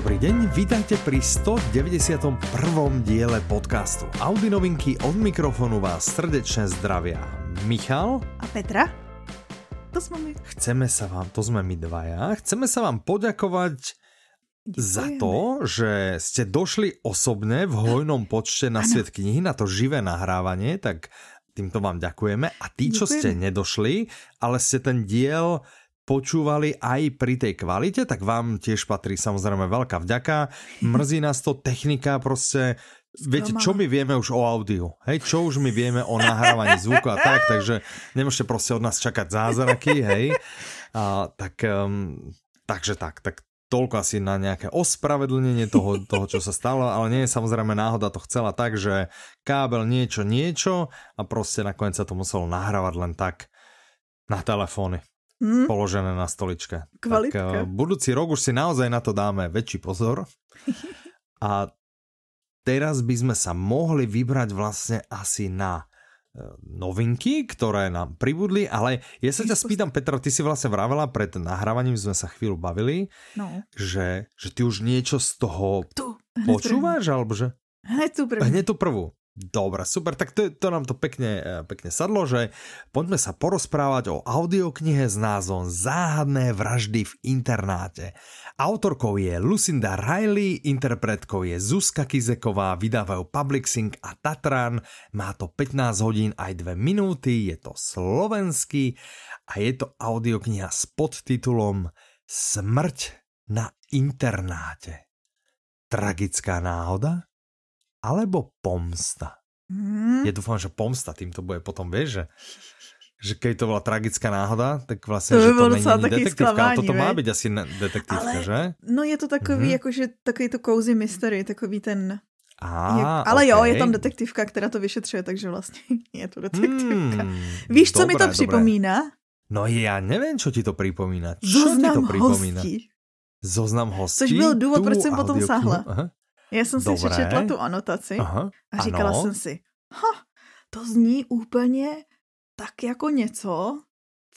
Dobrý deň, vítajte pri 191. diele podcastu Audinovinky. Od mikrofónu vás srdečne zdravia Michal a Petra. To sme my. Chceme sa vám poďakovať. Ďakujeme za to, že ste došli osobne v hojnom počte na Svet knihy, na to živé nahrávanie, tak týmto vám ďakujeme. A tí, čo ste nedošli, ale ste ten diel počúvali aj pri tej kvalite, tak vám tiež patrí samozrejme veľká vďaka. Mrzí nás to, technika proste. Viete, čo my vieme už o audiu? Hej, čo už my vieme o nahrávaní zvuku a tak, takže nemôžete proste od nás čakať zázraky, hej. Takže toľko asi na nejaké ospravedlnenie toho, čo sa stalo, ale nie je samozrejme náhoda to chcela tak, že kábel niečo a proste nakoniec sa to muselo nahrávať len tak na telefóny. Položené na stoličke. Kvalitka. Tak budúci rok už si naozaj na to dáme väčší pozor. A teraz by sme sa mohli vybrať vlastne asi na novinky, ktoré nám pribudli, ale ja sa ťa spýtam, Petra, ty si vlastne vravela pred nahrávaním, sme sa chvíľu bavili, že ty už niečo z toho počúvaš, alebo že? Hneď tú prvú. Dobre, super, tak to nám to pekne sadlo, že poďme sa porozprávať o audioknihe s názvom Záhadné vraždy v internáte. Autorkou je Lucinda Riley, interpretkou je Zuzka Kizeková, vydávajú Publixing a Tatran, má to 15 hodín aj 2 minúty, je to slovenský a je to audiokniha s podtitulom Smrť na internáte. Tragická náhoda? Alebo pomsta. Ja dúfam, že pomsta týmto bude potom, vieš, že keď to bola tragická náhoda, tak vlastne, to že to není detektívka. Ale toto má byť asi detektívka, ale, že? No je to takový, jakože takový to cozy mystery, takový ten... Ale jo, je tam detektívka, která to vyšetřuje, takže vlastně je to detektívka. Víš, co mi to připomíná? No ja neviem, čo ti to pripomína. Zoznam hostí. Což byl důvod, proč jsem potom sáhla. Aha. Já jsem si přečetla tu anotaci a říkala jsem si, to zní úplně tak jako něco,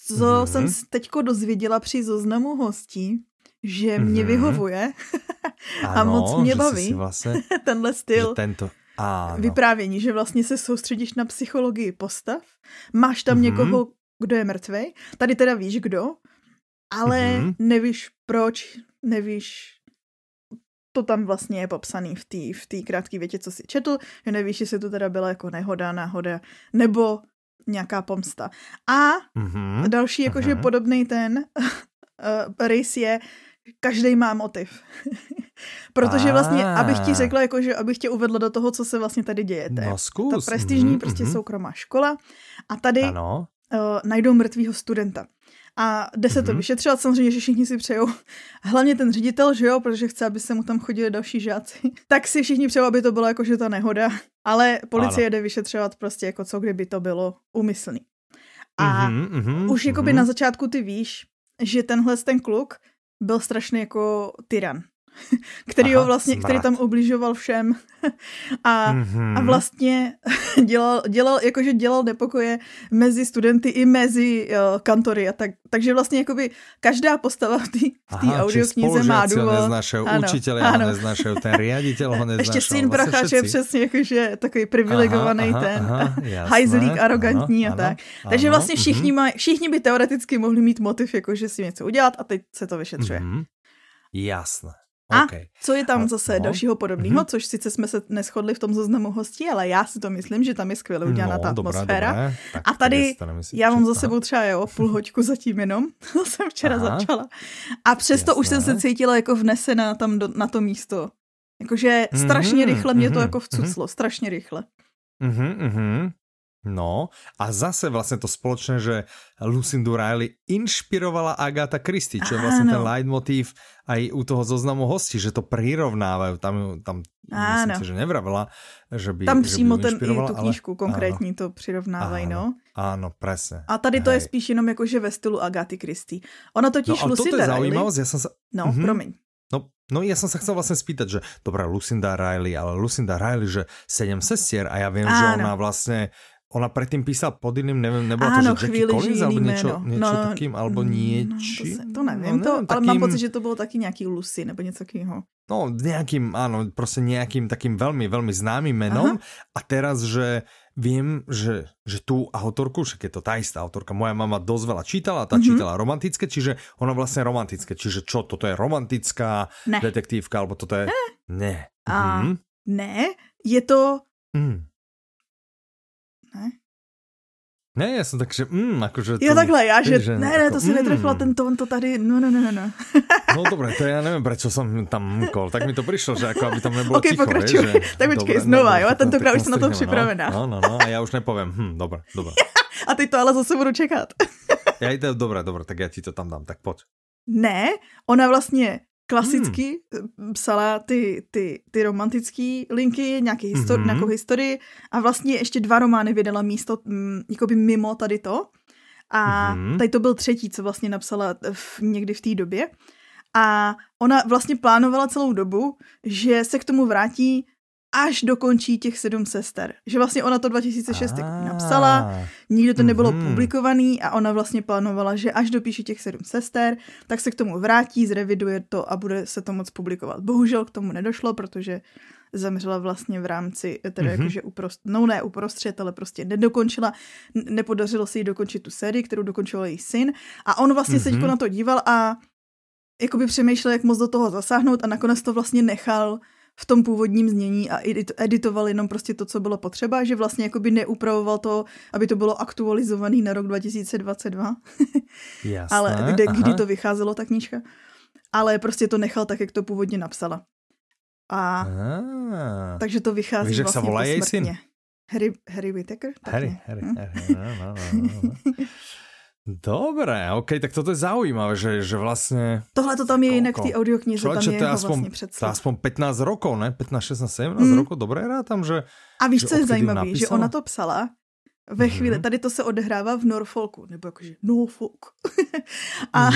co jsem teďko dozvěděla při zoznamu hostí, že mě vyhovuje a moc mě baví vlastně, tenhle styl vyprávění, že vlastně se soustředíš na psychologii postav, máš tam někoho, kdo je mrtvej, tady teda víš kdo, ale nevíš proč, nevíš... To tam vlastně je popsaný v té krátké větě, co si četl, že nevíš, jestli to teda byla jako nehoda, náhoda, nebo nějaká pomsta. A další, jakože podobnej ten rys je, každej má motiv. Protože vlastně, abych ti řekla, jakože abych tě uvedla do toho, co se vlastně tady děje. No, ta prestižní prostě soukromá škola a tady najdou mrtvýho studenta. A jde se to vyšetřovat, samozřejmě, že všichni si přejou. Hlavně ten ředitel, že jo, protože chce, aby se mu tam chodili další žáci. Tak si všichni přejou, aby to bylo jakože ta nehoda. Ale policie jde vyšetřovat prostě jako co, kdyby to bylo úmyslný. A už jakoby na začátku ty víš, že tenhle ten kluk byl strašný jako tyran. Který tam ubližoval všem a vlastně dělal nepokoje mezi studenty i mezi kantory a tak, takže vlastně jakoby každá postava v té audioknize má důvod. Spolužáci ho neznášajú, učiteľi ho neznášajú, ten riaditeľ ho neznášajú. Ešte syn pracháč je přesně jakože takový privilegovaný hajzlík, arogantní a tak. Takže vlastně všichni by teoreticky mohli mít motiv, jakože si něco udělat a teď se to vyšetřuje. Jasné. A co je tam zase dalšího podobného, což sice jsme se neschodli v tom zoznamu hostí, ale já si to myslím, že tam je skvěle udělaná ta atmosféra. Dobré. A tady já mám za sebou třeba půl hoďku zatím jenom, to jsem včera začala. A přesto už jsem se cítila jako vnesena tam na to místo. Jakože strašně rychle mě to jako vcuclo, strašně rychle. No a zase vlastne to spoločné, že Lucindu Riley inšpirovala Agatha Christie, čo je vlastne ten leitmotív aj u toho zoznamu hostí, že to prirovnávajú, tam myslím si, že nevravila, že by tam přímo že by inšpirovala, tu knížku konkrétní to prirovnávají, no. Áno, presne. A tady to je spíš jenom jakože ve stylu Agathy Christie. Ona totiž Lucinda Riley... No a toto je zaujímavosť, ja som sa... No, promiň. No ja som sa chcel vlastne spýtať, že dobrá Lucinda Riley, že Sedem sestier a ja viem, že ona vlastne Ona predtým písala pod iným, neviem, nebolo áno, to, že Jackie Collins, alebo niečo takým, alebo niečím. No, to neviem, no, neviem, ale takým... mám pocit, že to bolo taký nejaký Lucy, nebo nieco takého. No, nejakým, áno, proste nejakým takým veľmi, veľmi známym menom. Aha. A teraz, že viem, že tú autorku, však je to tá istá autorka, moja mama dosť veľa čítala, tá čítala romantické, čiže ona vlastne romantické. Čiže čo, toto je romantická detektívka, alebo toto je... Ne. Ne, je to... Ne, ja som tak, že akože... Ja takhle, ja, že ne, to si netrefila ten tón, to tady, no. No dobre, to ja neviem, prečo som tam kol, tak mi to prišlo, že ako aby tam nebolo okay, ticho. Ok, pokračuj, že... tak počkej, dobre, znova, jo, a tentokrát už som na to pripravená. No, a ja už nepoviem, dobre. A ty to ale zase budu čekať. Ja ide, dobre, tak ja ti to tam dám, tak poď. Ne, ona vlastne klasicky psala ty romantické linky, nějakou historii a vlastně ještě dva romány vydala místo, jakoby mimo tady to. A tady to byl třetí, co vlastně napsala někdy v té době. A ona vlastně plánovala celou dobu, že se k tomu vrátí, až dokončí těch 7 sester. Že vlastně ona to 2006 napsala, nikdy to nebylo publikovaný a ona vlastně plánovala, že až dopíše těch 7 sester, tak se k tomu vrátí, zreviduje to a bude se to moc publikovat. Bohužel k tomu nedošlo, protože zemřela vlastně v rámci, teda jakože uprostřed, ale prostě nedokončila, nepodařilo se jí dokončit tu sérii, kterou dokončil její syn a on vlastně se teďko na to díval a jakoby přemýšlel, jak moc do toho zasáhnout a nakonec to vlastně nechal v tom původním znění a editoval jenom prostě to, co bylo potřeba, že vlastně jakoby neupravoval to, aby to bylo aktualizovaný na rok 2022. Jasné, ale kdy to vycházelo, ta knížka. Ale prostě to nechal tak, jak to původně napsala. A takže to vychází víš, vlastně posmrtně. Harry Whittaker? Harry. No. Dobre, OK, tak toto je zaujímavé, že vlastne... Tohle to tam je inak v tej audioknize, tam je jeho vlastne predstav. To aspoň 15 rokov, ne? 15, 16, 17 rokov, dobré rátam, že... A víš, co je zajímavé, že ona to psala ve chvíli, tady to se odehrává v Norfolku, nebo jakože Norfolk, a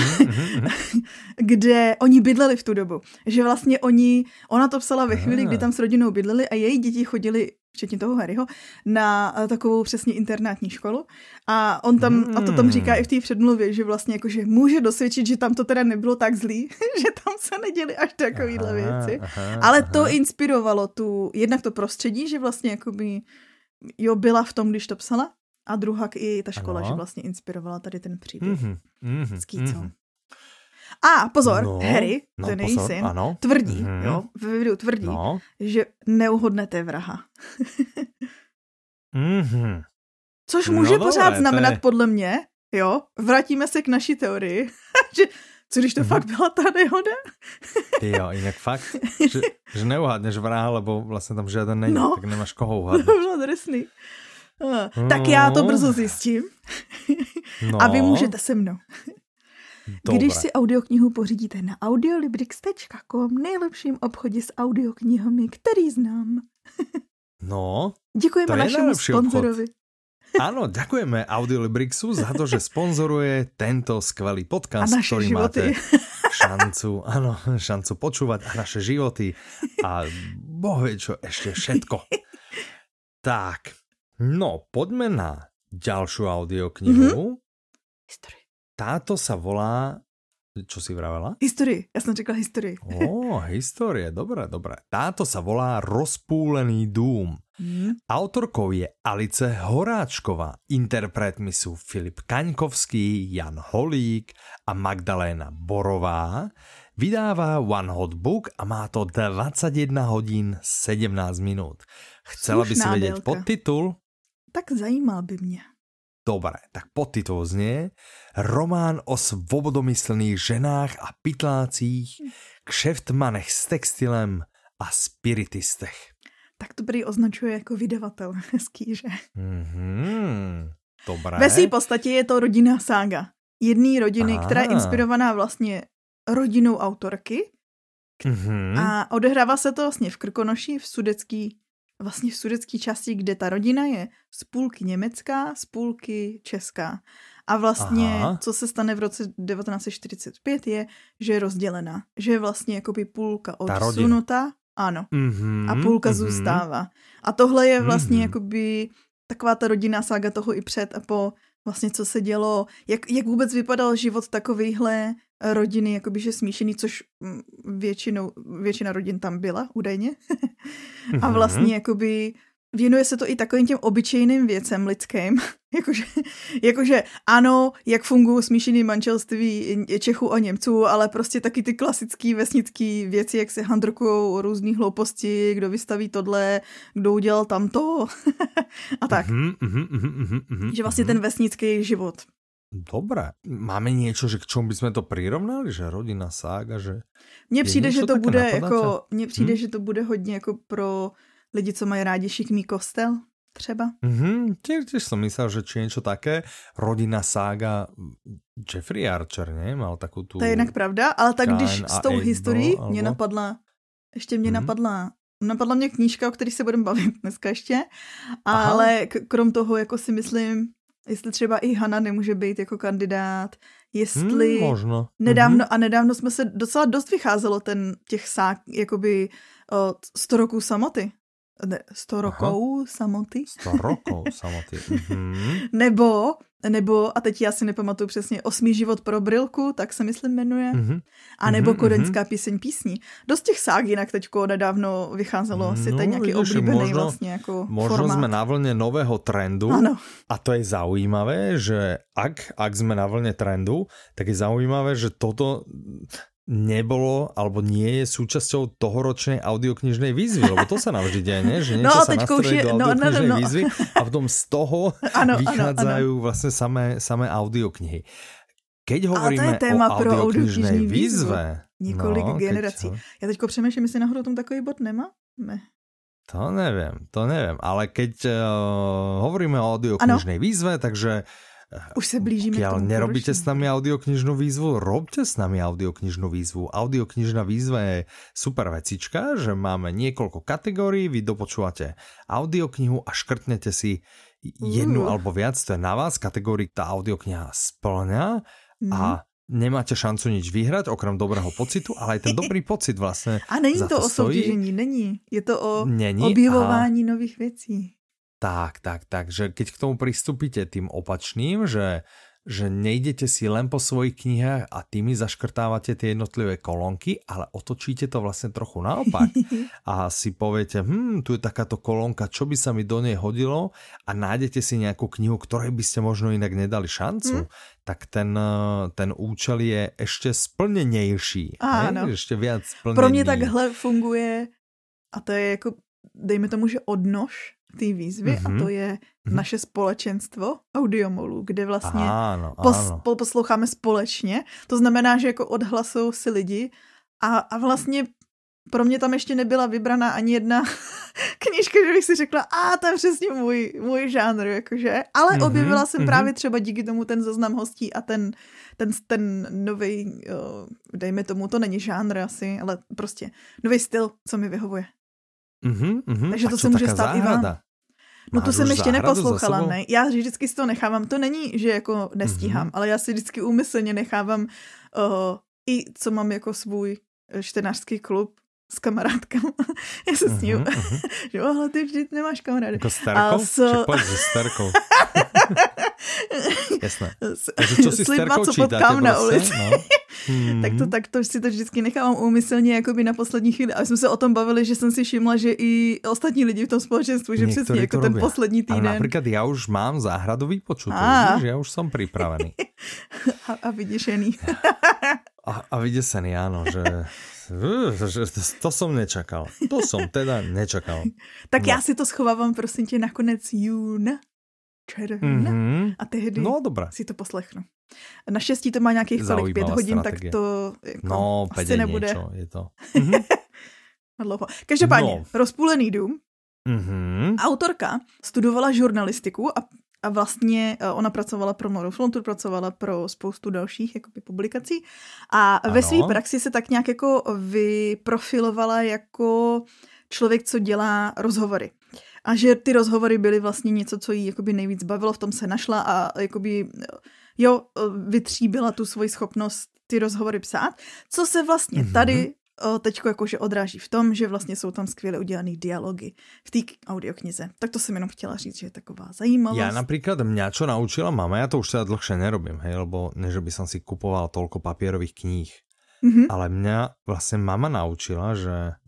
kde oni bydleli v tu dobu, že vlastně ona to psala ve chvíli, kdy tam s rodinou bydleli a její děti chodili, včetně toho Harryho, na takovou přesně internátní školu a on tam, a to tam říká i v té předmluvě, že vlastně jakože může dosvědčit, že tam to teda nebylo tak zlý, že tam se neděli až takovýhle věci, ale to inspirovalo jednak to prostředí, že vlastně jakoby jo, byla v tom, když to psala a druhá i ta škola, ano. Že vlastně inspirovala tady ten příběh s Kýcou. A pozor, no, Harry, ten její syn, tvrdí, jo, ve videu tvrdí, že neuhodnete vraha. Což může pořád znamenat podle mě, jo, vrátíme se k naší teorii, že co když to fakt byla ta nehoda? Jo, jinak fakt, že neuhádneš vraha, lebo vlastně tam žádný není, tak nemáš koho uhádnout. To bylo drsný. Tak já to brzo zjistím a vy můžete se mnou. Dobre. Když si audioknihu pořídíte na audiolibrix.com, nejlepším obchodě s audioknihami, který znám. No, děkujeme našemu sponzorovi. Áno, ďakujeme Audiolibrixu za to, že sponzoruje tento skvelý podcast, ktorý životy. Máte šancu počúvať a naše životy a bohvie čo ešte všetko. Tak, no poďme na ďalšiu audioknihu. Historii. Táto sa volá, čo si vravela? Historii, ja som čekala historii. Ó, historie, dobré. Táto sa volá Rozpúlený dům. Autorkou je Alice Horáčková, interpretmi sú Filip Kaňkovský, Jan Holík a Magdaléna Borová. Vydáva One Hot Book a má to 21 hodín 17 minút. Chcela by si vedieť podtitul? Tak zajímal by mňa. Dobre, tak podtitul znie Román o svobodomyslných ženách a pytlácích, kšeftmanech s textilem a spiritistech. Tak to prý označuje jako vydavatel. Hezký, že? Dobré. Ve své podstatě je to rodinná sága. Jedné rodiny, která je inspirovaná vlastně rodinou autorky. A odehrává se to vlastně v Krkonoší, v sudecký části, kde ta rodina je z půlky německá, z půlky česká. A vlastně, co se stane v roce 1945 je, že je rozdělená. Že je vlastně jakoby půlka odsunutá. Ano. A půlka zůstává. A tohle je vlastně jakoby taková ta rodinná sága toho i před a po, vlastně co se dělo, jak vůbec vypadal život takovejhle rodiny, jakoby že smíšený, což většina rodin tam byla, údajně. A vlastně jakoby věnuje se to i takovým těm obyčejným věcem lidským, jakože ano, jak fungují smíšený manželství Čechů a Němců, ale prostě taky ty klasický vesnický věci, jak se handrkujou různý hlouposti, kdo vystaví tohle, kdo udělal tamto a tak. Že vlastně ten vesnický život. Dobré. Máme niečo, že k čomu by sme to prirovnali, že rodina sága, že mne přijde, že to bude jako, mne přijde, že to bude hodně jako pro lidi, co mají rádi šikmý kostel, třeba. Tiež som myslel, že či niečo také. Rodina sága Jeffrey Archer, ne? Mal takú tú... To je jednak pravda, ale tak když s tou historií mne napadla, ještě mě napadla mě knížka, o které se budeme bavit dneska ještě, ale krom toho, jako si myslím, jestli třeba i Hanna nemůže být jako kandidát, jestli možno. Nedávno jsme se docela dost vycházelo těch sák, jakoby 100 roků samoty. 100 rokov samoty. 100 rokov samoty. Nebo, a teď já si nepamatuju přesně, 8. život pro Brylku, tak se myslím jmenuje. A nebo kodaňská píseň písní. Dost těch sák jinak teďko nedávno vycházelo asi ten nějaký oblíbený vlastně jako možno formát. Možno jsme na vlně nového trendu. Ano. A to je zaujímavé, že ak jsme na vlně trendu, tak je zaujímavé, že toto nebolo, alebo nie je súčasťou tohoročnej audioknižnej výzvy, lebo to sa navždy deje, ne? Že niečo sa nastrojí do audioknižnej výzvy a potom z toho vychádzajú vlastne samé audioknihy. Keď hovoríme o audioknižnej výzve... Niekoľko generácií. Ja teďko přemýšlím, jestli náhodou tam takový bod nemáme? To neviem. Ale keď hovoríme o audioknižnej výzve, takže... Už se blížíme k tomu. Nerobíte s nami audioknižnú výzvu, robte s nami audioknižnú výzvu. Audioknižná výzva je super vecička, že máme niekoľko kategórií, vy dopočúvate audioknihu a škrtnete si jednu alebo viac, to je na vás, kategórií tá audiokniha splňa a nemáte šancu nič vyhrať, okrem dobrého pocitu, ale aj ten dobrý pocit vlastne. A není to o súťažení, není. Je to o objevování nových vecí. Tak, že keď k tomu pristúpite tým opačným, že nejdete si len po svojich knihách a tými zaškrtávate tie jednotlivé kolónky, ale otočíte to vlastne trochu naopak a si poviete, tu je takáto kolónka, čo by sa mi do nej hodilo a nájdete si nejakú knihu, ktorej by ste možno inak nedali šancu, tak ten účel je ešte splnenejší. Áno. Ešte viac splnený. Pro mňa takhle funguje a to je ako, dejme tomu, že odnož té výzvy a to je naše společenstvo audiomolů, kde vlastně posloucháme společně. To znamená, že jako odhlasují si lidi a vlastně pro mě tam ještě nebyla vybraná ani jedna knížka, že bych si řekla, to je přesně můj žánr, jakože. Ale objevila jsem právě třeba díky tomu ten zoznam hostí a ten nový, dejme tomu, to není žánr asi, ale prostě nový styl, co mi vyhovuje. Takže to se může stát i vám. No to jsem ještě neposlouchala, ne? Já vždycky si to nechávám. To není, že jako nestíhám, ale já si vždycky úmyslně nechávám i co mám jako svůj čtenářský klub s kamarádkama. Já se sníju, že ale ty vždyť nemáš kamarády. Jako s Terkou? Pojď s Terkou. Jasné. Takže čo si s Terkou čítáte na ulici? Tak to si to vždycky nechávám úmyslně jakoby na poslední chvíli. A my jsme se o tom bavili, že jsem si všimla, že i ostatní lidi v tom společenstvu, že niektorí přesně jako ten poslední týden. Ale například já už mám záhradu výpočutu, že já už jsem připravený. A vyděšený. A vyděsený, áno, že to som nečakal. To som teda nečakal. Tak já si to schovávám, prosím tě, na konec júna. A tehdy si to poslechnu. Naštěstí to má nějakých 5 hodin, strategie. Tak to jako asi nebude. Niečo, je to. Každopádně, Rozpůlený dům. Autorka studovala žurnalistiku a vlastně ona pracovala pro Mladou frontu, pracovala pro spoustu dalších jakoby, publikací a ve své praxi se tak nějak jako vyprofilovala jako člověk, co dělá rozhovory. A že ty rozhovory byly vlastně něco, co jí jakoby nejvíc bavilo, v tom se našla a jakoby, vytříbila tu svoji schopnost ty rozhovory psát, co se vlastně tady teďko jakože odráží v tom, že vlastně jsou tam skvěle udělaný dialogy v té audioknize. Tak to jsem jenom chtěla říct, že je taková zajímavost. Ja napríklad, mňa čo naučila mama, ja to už teda dlhšie nerobím, hej, lebo než by som si kupoval toľko papierových kníh. Mm-hmm. Ale mňa vlastne mama naučila, že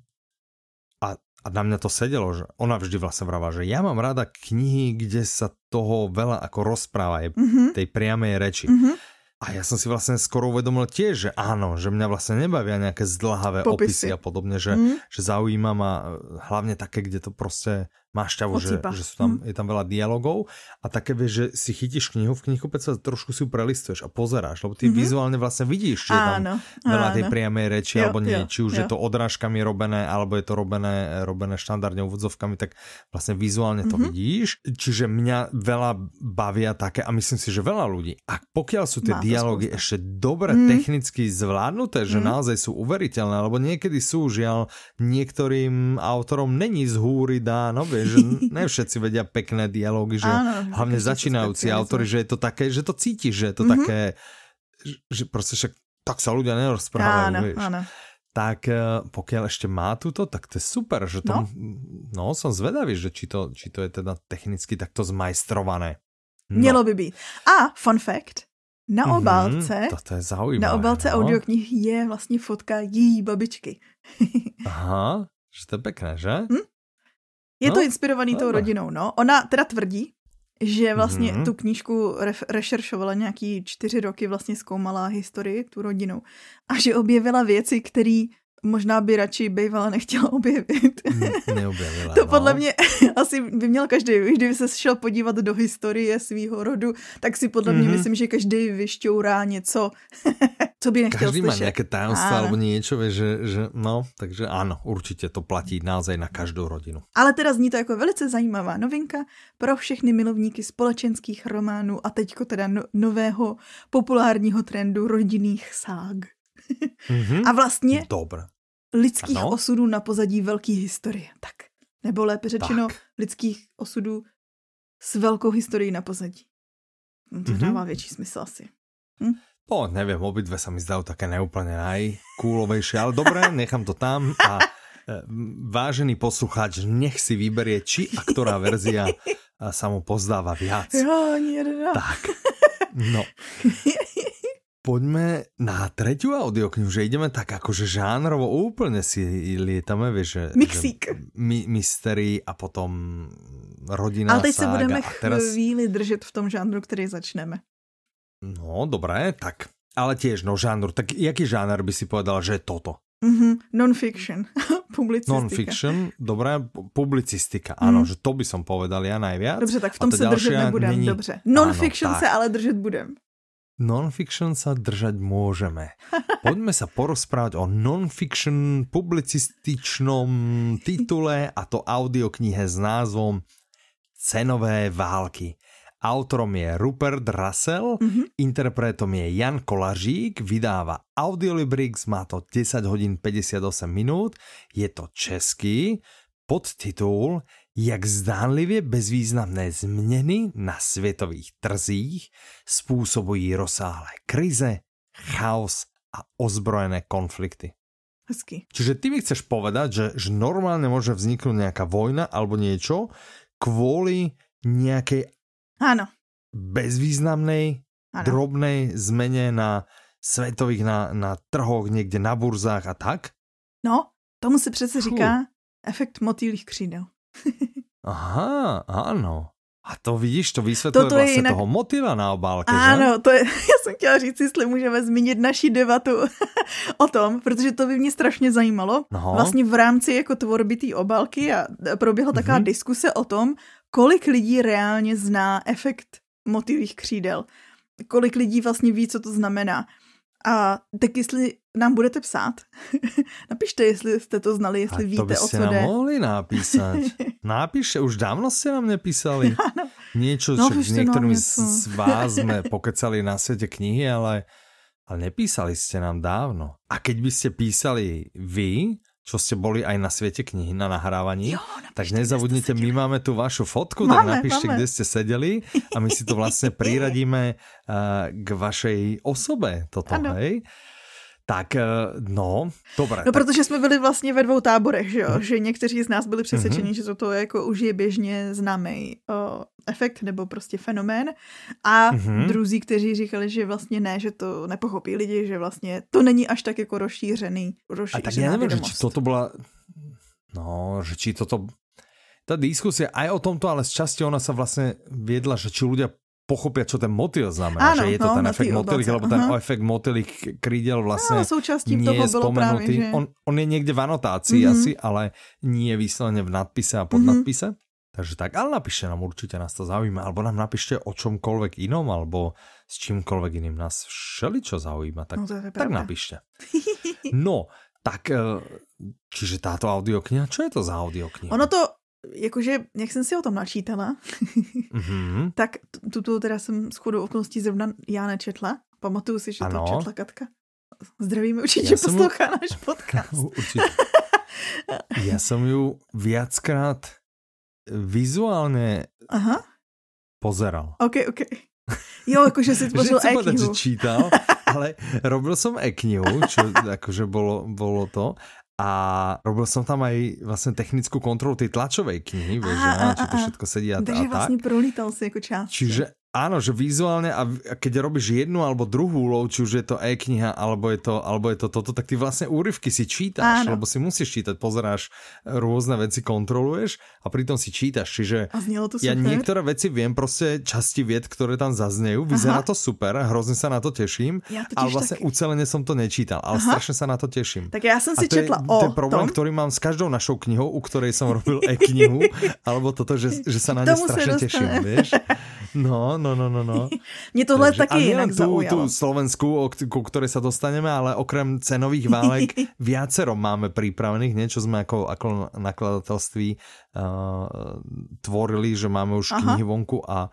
a na mňa to sedelo, že ona vždy vlastne vravá, že ja mám rada knihy, kde sa toho veľa ako rozpráva aj tej priamej reči. Mm-hmm. A ja som si vlastne skoro uvedomil tiež, že áno, že mňa vlastne nebavia nejaké zdlhavé opisy a podobne, že zaujíma ma hlavne také, kde to proste má šťavu, že sú tam, je tam veľa dialogov a také, vieš, že si chytíš knihu v knihkupectve, trošku si ju prelistuješ a pozeráš, lebo ty vizuálne vlastne vidíš, že je tam veľa tej priamej reči alebo nie, či už je to odrážkami robené, alebo je to robené štandardne úvodzovkami, tak vlastne vizuálne to vidíš. Čiže mňa veľa bavia také a myslím si, že veľa ľudí. A pokiaľ sú tie dialógy ešte dobre technicky zvládnuté, že naozaj sú uveriteľné, alebo niekedy sú, žiaľ, niektorým autorom není z húry dáno, vieš, že ne všetci vedia pekné dialógy, že áno, hlavne začínajúci autori, že je to také, že to cítiš, že je to také, že proste však tak sa ľudia nerozprávajú, áno, vieš. Áno. Tak pokiaľ ešte má túto, tak to je super, že tam, no som zvedavý, že či to je teda technicky takto zmajstrované. No. Mělo by být. A fun fact, na obálce, na obálce audioknih je vlastně fotka její babičky. Aha, že to je pekné, že? Je to inspirovaný tou rodinou, no. Ona teda tvrdí, že vlastně tu knížku rešeršovala nějaký 4 roky, vlastně zkoumala historii, tu rodinu. A že objevila věci, které možná by radši bývala nechtěla objevit. Neobjevila, to podle mě asi by měl každý, kdyby se šel podívat do historie svýho rodu, tak si podle mě myslím, že každý vyšťourá něco, co by nechtěl slyšet. Každý má nějaké tajemství alebo niečo, že no, takže ano, určitě to platí naozaj na každou rodinu. Ale teda zní to jako velice zajímavá novinka pro všechny milovníky společenských románů a teďko teda nového populárního trendu rodinných ság. A vlastně lidských osudů na pozadí velký historie. Tak. Nebo lépe řečeno lidských osudů s velkou historií na pozadí. No to dává větší smysl asi. No, neviem, obidve sa mi zdajú také neúplne najkúlovejšie, ale dobré, nechám to tam a vážený poslucháč, nech si vyberie, či a ktorá verzia sa mu pozdáva viac. Jo, tak, no. Poďme na tretiu audioknihu, že ideme tak akože žánrovo úplne si lietame, vieš, že... Mixík. Mystery a potom rodinná sága. Ale teď sa budeme chvíli držať v tom žánru, ktorý začneme. No, dobré, tak. Ale tiež, no, žánru. Tak jaký žánr by si povedal, že je toto? Non-fiction. Publicistika. Non-fiction, dobré, publicistika. Áno, že to by som povedal ja najviac. Dobře, tak v tom sa držať nebudem, dobře. Non-fiction sa ale držať budem. Non-fiction sa držať môžeme. Poďme sa porozprávať o non-fiction publicističnom titule a to audioknihe s názvom Cenové války. Autorom je Rupert Russell, interpretom je Jan Kolařík, vydáva Audiolibrix, má to 10 hodín 58 minút, je to český, podtitul Jak zdánlivě bezvýznamné změny na světových trzích způsobují rozsáhlé krize, chaos a ozbrojené konflikty. Hezky. Čiže ty mi chceš povedať, že normálne môže vzniknúť nejaká vojna alebo niečo kvôli nejakej bezvýznamnej, drobnej zmene na svetových, na trhoch, niekde na burzách a tak? No, tomu se přece říká efekt motýlých křídel. Aha, áno. A to vidíš, to vysvetľuje vlastne inak... toho motýla na obálke, áno, že? To je, ja som chtěla říct, jestli můžeme zmínit naši debatu o tom, protože to by mě strašně zajímalo. No. Vlastně v rámci jako tvorby té obálky a proběhla taková diskuse o tom, kolik lidí reálně zná efekt motýlých křídel. Kolik lidí vlastně ví, co to znamená. A tak jestli nám budete psát, napište, jestli jste to znali, jestli víte, o co jde. To byste nám mohli napísat. Napište, už dávno jste nám nepísali. Niečo, no, čo s niektorými z vás sme pokecali na svete knihy, ale nepísali ste nám dávno. A keď by ste písali vy, čo ste boli aj na svete knihy na nahrávaní, jo, napíšte, tak nezabudnite, my máme tu vašu fotku, tak napíšte, kde ste sedeli a my si to vlastne priradíme k vašej osobe, toto, hej? Tak no, dobré. No, protože jsme byli vlastně ve dvou táborech, že jo? Že někteří z nás byli přesvědčeni, že toto jako už je běžně známý efekt nebo prostě fenomén. A druzí, kteří říkali, že vlastně ne, že to nepochopí lidi, že vlastně to není až tak jako rozšířená vědomost. A tak já nevím, že toto byla... No, že či toto... Tá diskusia aj o tomto, ale z časti ona sa vlastne viedla, že či ľudia pochopia, čo ten motýl znamená. Áno, že je to ten efekt motýlik, lebo ten efekt motýlik krídel vlastne nie je spomenutý. Že... On je niekde v anotácii asi, ale nie je výslovne v nadpise a podnadpise. Takže tak, ale napíšte nám, určite nás to zaujíma, alebo nám napíšte o čomkoľvek inom, alebo s čímkoľvek iným nás všeličo zaujíma. Tak, no, tak napíšte. No, tak čiže táto audiokniha, čo je to za audiokniha? Ono to jakože, jak jsem si o tom načítala, tak tuto teda jsem shodou okolností zrovna já nečetla. Pamatuju si, že to četla Katka. Zdravíme, určitě poslouchá náš podcast. Určitě. Já jsem ju viackrát vizuálně pozeral. Ok. Jo, jakože si tvořil e-knihu. Že jsem čítal, ale robil jsem e-knihu, čo jakože bolo to. A robil som tam aj vlastne technickú kontrolu tej tlačovej knihy, vieš, či to všetko sedí a tak. Takže vlastne prolítal si ako časť. Čiže áno, že vizuálne a keď robíš jednu alebo druhú úlohu, či už je to e-kniha, alebo je to toto, tak ty vlastne úryvky si čítaš, lebo si musíš čítať, pozeráš rôzne veci, kontroluješ a pritom si čítaš. Čiže ja niektoré veci viem, proste časti vied, ktoré tam zaznejú, vyzerá to super, hrozne sa na to teším, ja to ale vlastne tak... ucelene som to nečítal, ale strašne sa na to teším. Tak ja som si četla o tom. To je problém, ktorý mám s každou našou knihou, u ktorej som robil e-knihu, alebo toto, že sa na ne strašne teším, vieš? No. Mne tohle takže, taky jinak zaujalo. A tú slovenskú, ku ktorej sa dostaneme, ale okrem cenových válek viacero máme pripravených. Niečo sme ako nakladatelství tvorili, že máme už knihy vonku a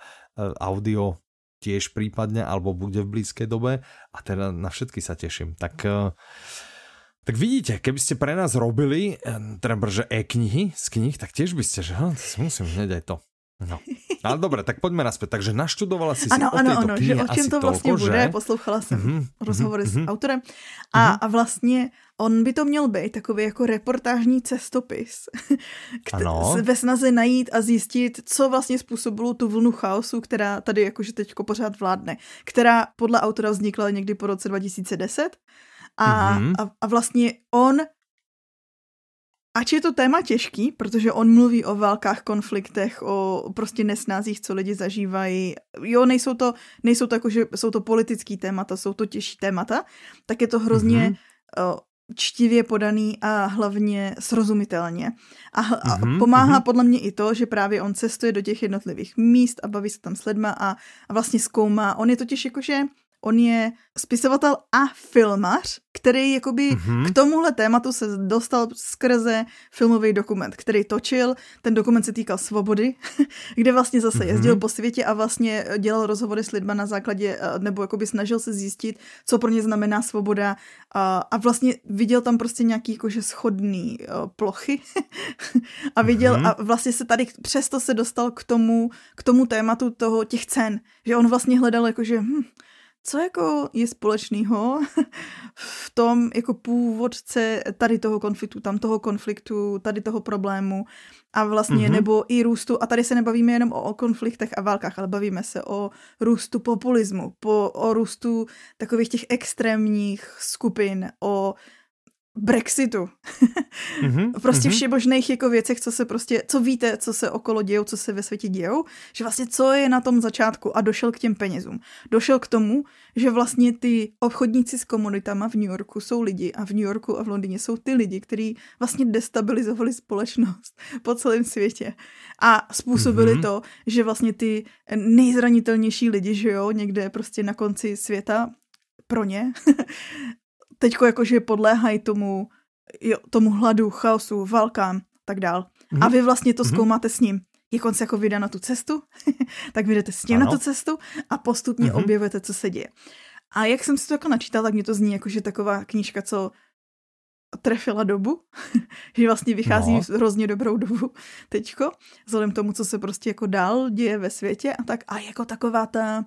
audio tiež prípadne, alebo bude v blízkej dobe. A teda na všetky sa teším. Tak vidíte, keby ste pre nás robili trebrže e-knihy z knih, tak tiež by ste, že musím hneď aj to. No, ale dobre, tak poďme naspäť. Takže naštudovala si o tejto knihe asi toľko, že... o čem to vlastne bude, poslouchala jsem rozhovory s autorem a vlastne on by to měl být takový jako reportážní cestopis ve snaze najít a zjistit, co vlastně způsobilo tu vlnu chaosu, která tady jakože teďko pořád vládne, která podle autora vznikla někdy po roce 2010 a vlastně on... Ač je to téma těžký, protože on mluví o válkách, konfliktech, o prostě nesnázích, co lidi zažívají. Jo, nejsou to jako, že jsou to politický témata, jsou to těžší témata, tak je to hrozně čtivě podaný a hlavně srozumitelně. A pomáhá podle mě i to, že právě on cestuje do těch jednotlivých míst a baví se tam s lidma a vlastně zkoumá. On je totiž jakože... On je spisovatel a filmař, který jakoby k tomuhle tématu se dostal skrze filmový dokument, který točil. Ten dokument se týkal svobody, kde vlastně zase jezdil po světě a vlastně dělal rozhovory s lidma na základě, nebo jakoby snažil se zjistit, co pro ně znamená svoboda a vlastně viděl tam prostě nějaký jakože schodný plochy a viděl a vlastně se tady přesto se dostal k tomu tématu toho těch cen, že on vlastně hledal jakože... Co jako je společného v tom jako původce tady toho konfliktu, tam toho konfliktu, tady toho problému a vlastně nebo i růstu, a tady se nebavíme jenom o konfliktech a válkách, ale bavíme se o růstu populismu, o růstu takových těch extrémních skupin, o Brexitu. Prostě všemožných jako věcech, co se prostě, co víte, co se okolo dějou, co se ve světě dějou, že vlastně co je na tom začátku a došel k těm penězům. Došel k tomu, že vlastně ty obchodníci s komoditama v New Yorku jsou lidi a v New Yorku a v Londýně jsou ty lidi, kteří vlastně destabilizovali společnost po celém světě a způsobili to, že vlastně ty nejzranitelnější lidi, že jo, někde prostě na konci světa pro ně teďko jakože podléhají tomu hladu, chaosu, válkám, tak dál. A vy vlastně to zkoumáte s ním. Je konce jako vydá na tu cestu, tak vyjdete s ním na tu cestu a postupně objevujete, co se děje. A jak jsem si to jako načítala, tak mě to zní jakože taková knížka, co trefila dobu, že vlastně vychází v hrozně dobrou dobu teďko, vzhledem tomu, co se prostě jako dál děje ve světě a tak. A jako taková ta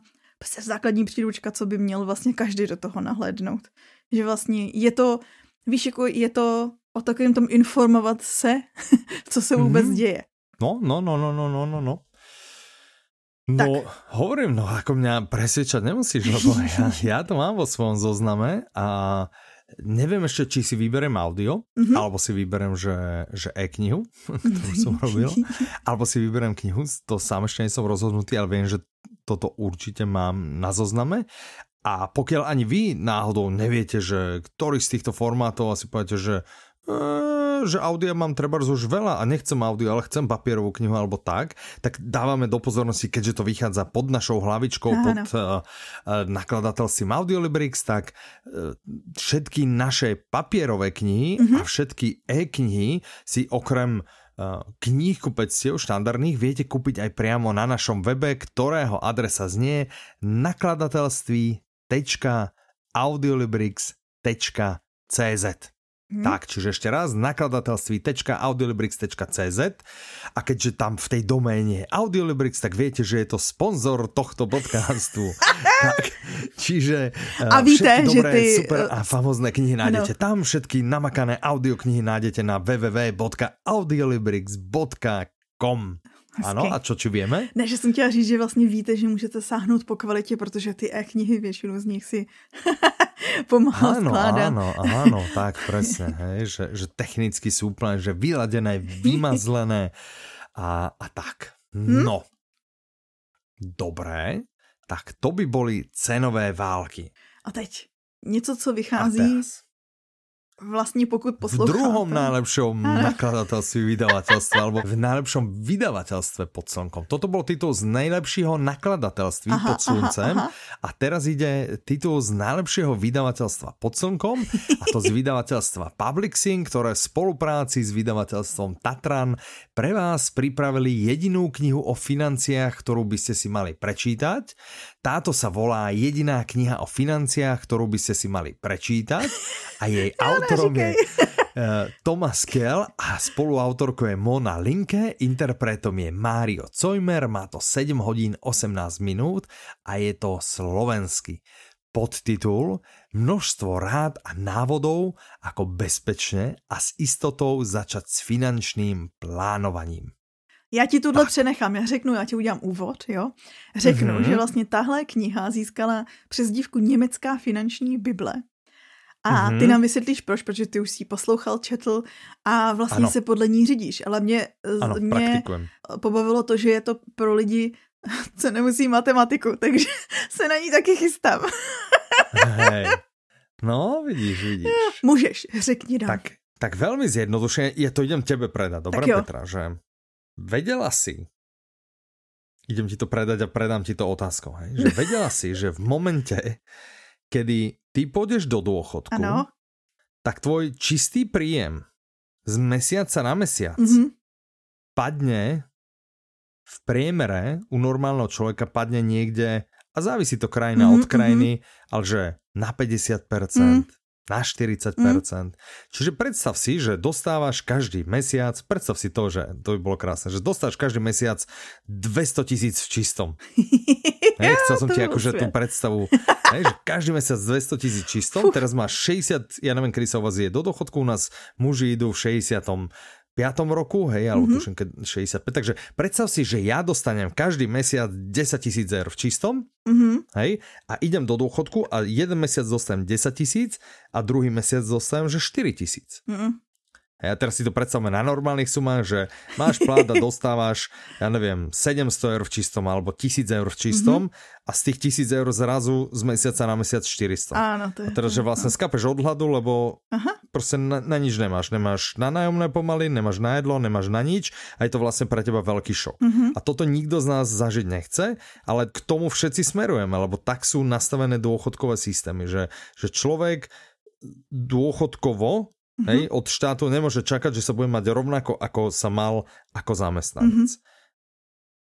základní příručka, co by měl vlastně každý do toho nahlédnout. že vlastně je to, víš, jako je to o takovém tom informovat se, co se vůbec děje. No. Tak. No, hovorím, no ako mňa presviečať nemusíš, lebo ja to mám vo svojom zozname a neviem ešte, či si vyberiem audio, alebo si vyberiem, že e-knihu, ktorú som robil, alebo si vyberiem knihu, to sám ešte nie som rozhodnutý, ale viem, že toto určite mám na zozname. A pokiaľ ani vy náhodou neviete, že ktorý z týchto formátov, asi poviete, že audio mám trebárs už veľa a nechcem audio, ale chcem papierovú knihu alebo tak dávame do pozornosti, keďže to vychádza pod našou hlavičkou, pod nakladateľstvom Audiolibrix, tak všetky naše papierové knihy a všetky e-knihy si okrem kníhkupectiev štandardných viete kúpiť aj priamo na našom webe, ktorého adresa znie nakladatelství.audiolibrix.cz. Tak, čiže ešte raz, nakladatelství.audiolibrix.cz a keďže tam v tej doméne je Audiolibrix, tak viete, že je to sponzor tohto podcastu. Tak, čiže a všetky dobré, ty... super a famózne knihy nájdete tam, všetky namakané audioknihy nájdete na www.audiolibrix.com. Ano, a čo vieme? Ne, že jsem chtěla říct, že vlastně víte, že můžete sáhnout po kvalitě, protože ty e-knihy, většinu z nich si pomáhal skládat. Áno, tak presne, hej, že technicky sú úplne, že vyladené, vymazlené a tak. No, dobré, tak to by boli Cenové války. A teď něco, co vychází... Vlastne pokud posloucháte. V druhom najlepšom nakladatelstve vydavateľstva, alebo v najlepšom vydavateľstve pod slnkom. Toto bol titul z najlepšieho nakladatelství pod sluncem a teraz ide titul z najlepšieho vydavateľstva pod slnkom, a to z vydavateľstva Publixing, ktoré v spolupráci s vydavateľstvom Tatran pre vás pripravili jedinú knihu o financiách, ktorú by ste si mali prečítať. Táto sa volá Jediná kniha o financiách, ktorú by ste si mali prečítať a jej autorom je Thomas Kehl a spoluautorkou je Mona Linke, interpretom je Mario Cojmer, má to 7 hodín 18 minút a je to slovenský. Podtitul Množstvo rád a návodov, ako bezpečne a s istotou začať s finančným plánovaním. Já ti tuhle přenechám, já ti udělám úvod, jo. Řeknu, že vlastně tahle kniha získala přezdívku Německá finanční bible. A ty nám vysvětlíš proč, protože ty už si poslouchal, četl a vlastně se podle ní řídíš. Ale mě pobavilo to, že je to pro lidi, co nemusí matematiku, takže se na ní taky chystám. Hej. No, vidíš. Můžeš, řekni dám. Tak velmi zjednodušeně, já to idem tebe predat, dobré Petra, že... Vedela si, idem ti to predať a predám ti to otázkou, hej? Že vedela si, že v momente, kedy ty pôjdeš do dôchodku, tak tvoj čistý príjem z mesiaca na mesiac padne v priemere, u normálneho človeka padne niekde, a závisí to krajina od krajiny, ale že na 50%, na 40%. Čiže predstav si, že dostávaš každý mesiac, predstav si to, že to by bolo krásne, že dostávaš každý mesiac 200 000 v čistom. Hej, chcel som ti akože tú predstavu, hej, že každý mesiac 200 000 čistom, teraz máš 60, ja neviem, kedy sa u vás je do dochodku, u nás muži idú v 60. 5. roku, hej, alebo tuším, keď 65, takže predstav si, že ja dostanem každý mesiac 10 000 € v čistom, hej, a idem do dôchodku a jeden mesiac dostanem 10 000 a druhý mesiac dostanem, že 4 000. A teraz si to predstavme na normálnych sumách, že máš plát a dostávaš, ja neviem, 700 € v čistom alebo 1000 € v čistom a z tých 1000 € zrazu z mesiaca na mesiac 400. Áno, to je. A teraz, že vlastne skapeš odhľadu, lebo proste na nič nemáš. Nemáš na nájomné pomaly, nemáš na jedlo, nemáš na nič a je to vlastne pre teba veľký šok. A toto nikto z nás zažiť nechce, ale k tomu všetci smerujeme, lebo tak sú nastavené dôchodkové systémy, že človek dôchodkovo hej, od štátu nemôže čakať, že sa bude mať rovnako, ako sa mal ako zamestnanec.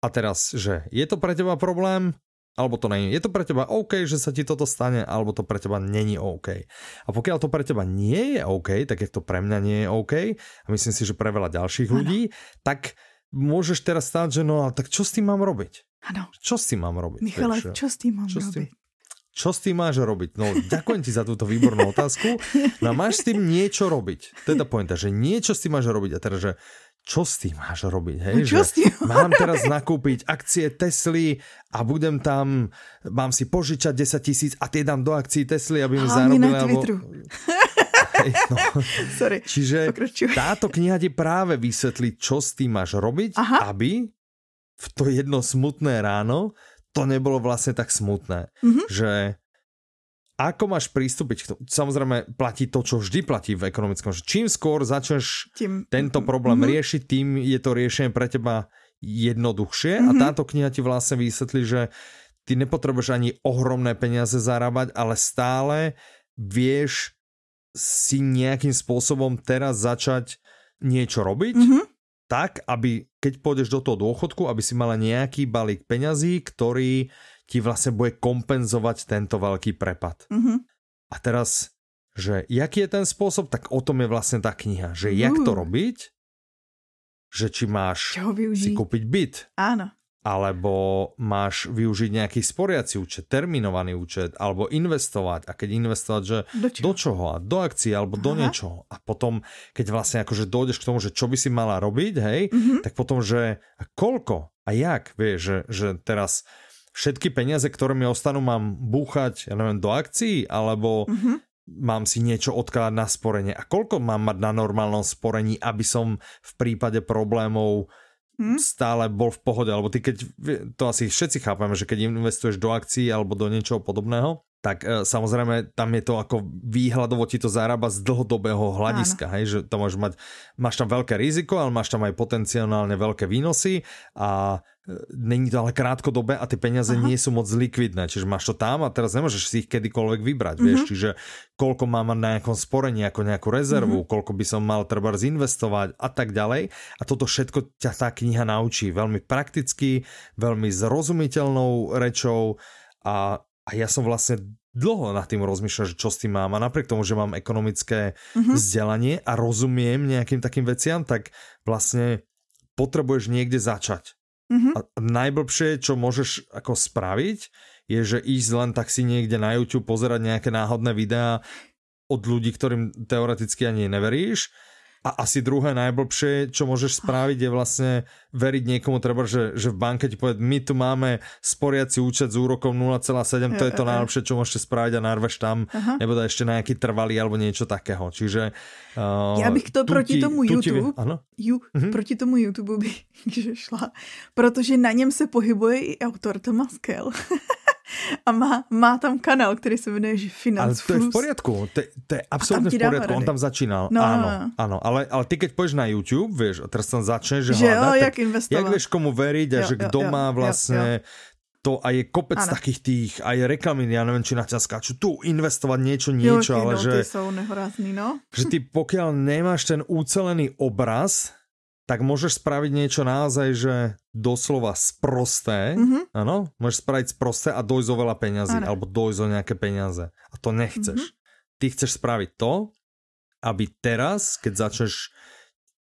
A teraz, že je to pre teba problém, alebo to není. Je to pre teba OK, že sa ti toto stane, alebo to pre teba není OK. A pokiaľ to pre teba nie je OK, tak je to pre mňa nie je OK, a myslím si, že pre veľa ďalších ľudí, tak môžeš teraz stáť, že no, tak čo s tým mám robiť? Čo s tým mám robiť? Michale, takže, čo s tým mám robiť? Čo s tým máš robiť? No, ďakujem ti za túto výbornú otázku. No, máš s tým niečo robiť. To je tá pointa, že niečo s tým máš robiť. A teraz, že čo s tým máš robiť? Hej? No, čo s tým mám teraz nakúpiť akcie Tesly a budem tam, mám si požičať 10 000 a tie dám do akcií Tesly, aby mi zarobili. Alebo... No. Sorry. Čiže pokračuj. Táto kniha ti práve vysvetlí, čo s tým máš robiť, aha, aby v to jedno smutné ráno to nebolo vlastne tak smutné, mm-hmm, že ako máš prístupiť k tomu, samozrejme platí to, čo vždy platí v ekonomickom, že čím skôr začneš tento problém mm-hmm riešiť, tým je to riešenie pre teba jednoduchšie, mm-hmm, a táto kniha ti vlastne vysvetlí, že ty nepotrebuješ ani ohromné peniaze zarábať, ale stále vieš si nejakým spôsobom teraz začať niečo robiť, mm-hmm, tak, aby keď pôjdeš do toho dôchodku, aby si mala nejaký balík peňazí, ktorý ti vlastne bude kompenzovať tento veľký prepad. Mm-hmm. A teraz, že jaký je ten spôsob, tak o tom je vlastne tá kniha. Že jak to robiť, že či máš si kúpiť byt. Áno. Alebo máš využiť nejaký sporiaci účet, terminovaný účet, alebo investovať. A keď investovať, že do čoho? A do akcií, alebo aha, do niečoho. A potom, keď vlastne akože dojdeš k tomu, že čo by si mala robiť, hej, mm-hmm, tak potom, že koľko a jak, vieš, že teraz všetky peniaze, ktoré mi ostanú, mám búchať, ja neviem, do akcií, alebo mm-hmm mám si niečo odkladať na sporenie. A koľko mám mať na normálnom sporení, aby som v prípade problémov stále bol v pohode, alebo ty keď, to asi všetci chápame, že keď investuješ do akcií alebo do niečoho podobného, tak samozrejme tam je to ako výhľadovo ti to zarába z dlhodobého hľadiska, hej, že to máš tam veľké riziko, ale máš tam aj potenciálne veľké výnosy a není to ale krátkodobé a tie peniaze aha nie sú moc likvidné, čiže máš to tam a teraz nemôžeš si ich kedykoľvek vybrať, mm-hmm, vieš, čiže koľko mám na nejakom sporení, ako nejakú rezervu, mm-hmm, koľko by som mal treba zinvestovať a tak ďalej a toto všetko ťa tá kniha naučí veľmi prakticky, veľmi zrozumiteľnou rečou a ja som vlastne dlho nad tým rozmýšľal, že čo s tým mám. A napriek tomu, že mám ekonomické vzdelanie a rozumiem nejakým takým veciam, tak vlastne potrebuješ niekde začať. A najblbšie, čo môžeš ako spraviť, je, že ísť len tak si niekde na YouTube pozerať nejaké náhodné videá od ľudí, ktorým teoreticky ani neveríš. A asi druhé najblbšie, čo môžeš spraviť, je vlastne veriť niekomu, treba, že v banke ti povie, my tu máme sporiaci účet s úrokom 0,7, to je to najlepšie, čo môžete spraviť a narveš tam, aha, nebo da ešte nejaký trvalý alebo niečo takého. Čiže... ja bych to proti tomu YouTube bych šla, protože na něm se pohybuje i autor Thomas Kehl. A má tam kanál, který se jmenuje Finance Plus. Ale to je v poriadku, to je absolútne v poriadku, on tam začínal, no, áno, ale ty keď pôjdeš na YouTube, vieš, a teraz tam začneš, že hľadať, tak jak vieš komu veriť a že kto má vlastne to a je kopec ano takých tých, aj reklamy, ja neviem, či na ťa skáču, tu investovať niečo, ale že... Ty sú nehorázny, no. Že ty pokiaľ nemáš ten ucelený obraz, tak môžeš spraviť niečo naozaj, že doslova sprosté, áno, môžeš spraviť sprosté a dojsť o veľa peňazí, alebo dojsť o nejaké peniaze. A to nechceš. Ty chceš spraviť to, aby teraz, keď začneš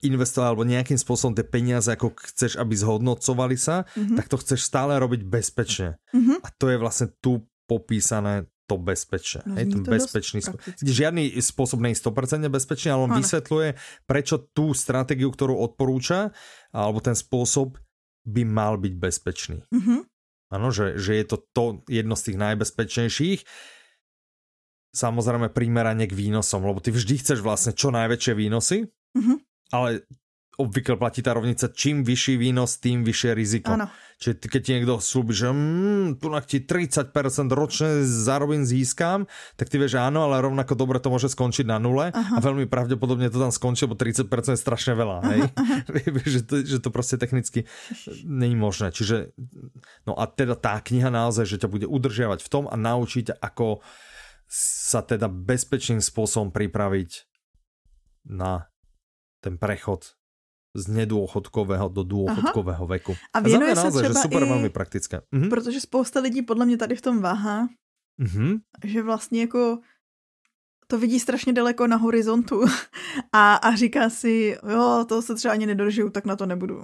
investovať, alebo nejakým spôsobom tie peniaze, ako chceš, aby zhodnocovali sa, tak to chceš stále robiť bezpečne. A to je vlastne tu popísané to bezpečné. No, hej, to bezpečný žiadny spôsob nie je 100% bezpečný, ale on vysvetľuje, prečo tú stratégiu, ktorú odporúča, alebo ten spôsob by mal byť bezpečný. Áno, že je to jedno z tých najbezpečnejších. Samozrejme primerane k výnosom, lebo ty vždy chceš vlastne čo najväčšie výnosy, ale obvykle platí tá rovnica, čím vyšší výnos, tým vyššie riziko. Ano. Čiže keď ti niekto slúbi, že tunak ti 30% ročne zarobím, získam, tak ty vieš, áno, ale rovnako dobre to môže skončiť na nule, aha, a veľmi pravdepodobne to tam skončí, lebo 30% je strašne veľa. Hej? Že to proste technicky není možné. Čiže, no a teda tá kniha naozaj, že ťa bude udržiavať v tom a naučí ťa, ako sa teda bezpečným spôsobom pripraviť na ten prechod z nedôchodkového do dôchodkového aha veku. A věnuje se třeba že super, velmi praktické. Mhm. Protože spousta lidí podle mě tady v tom váhá, že vlastně jako to vidí strašně daleko na horizontu a říká si, jo, to se třeba ani nedožiju, tak na to nebudu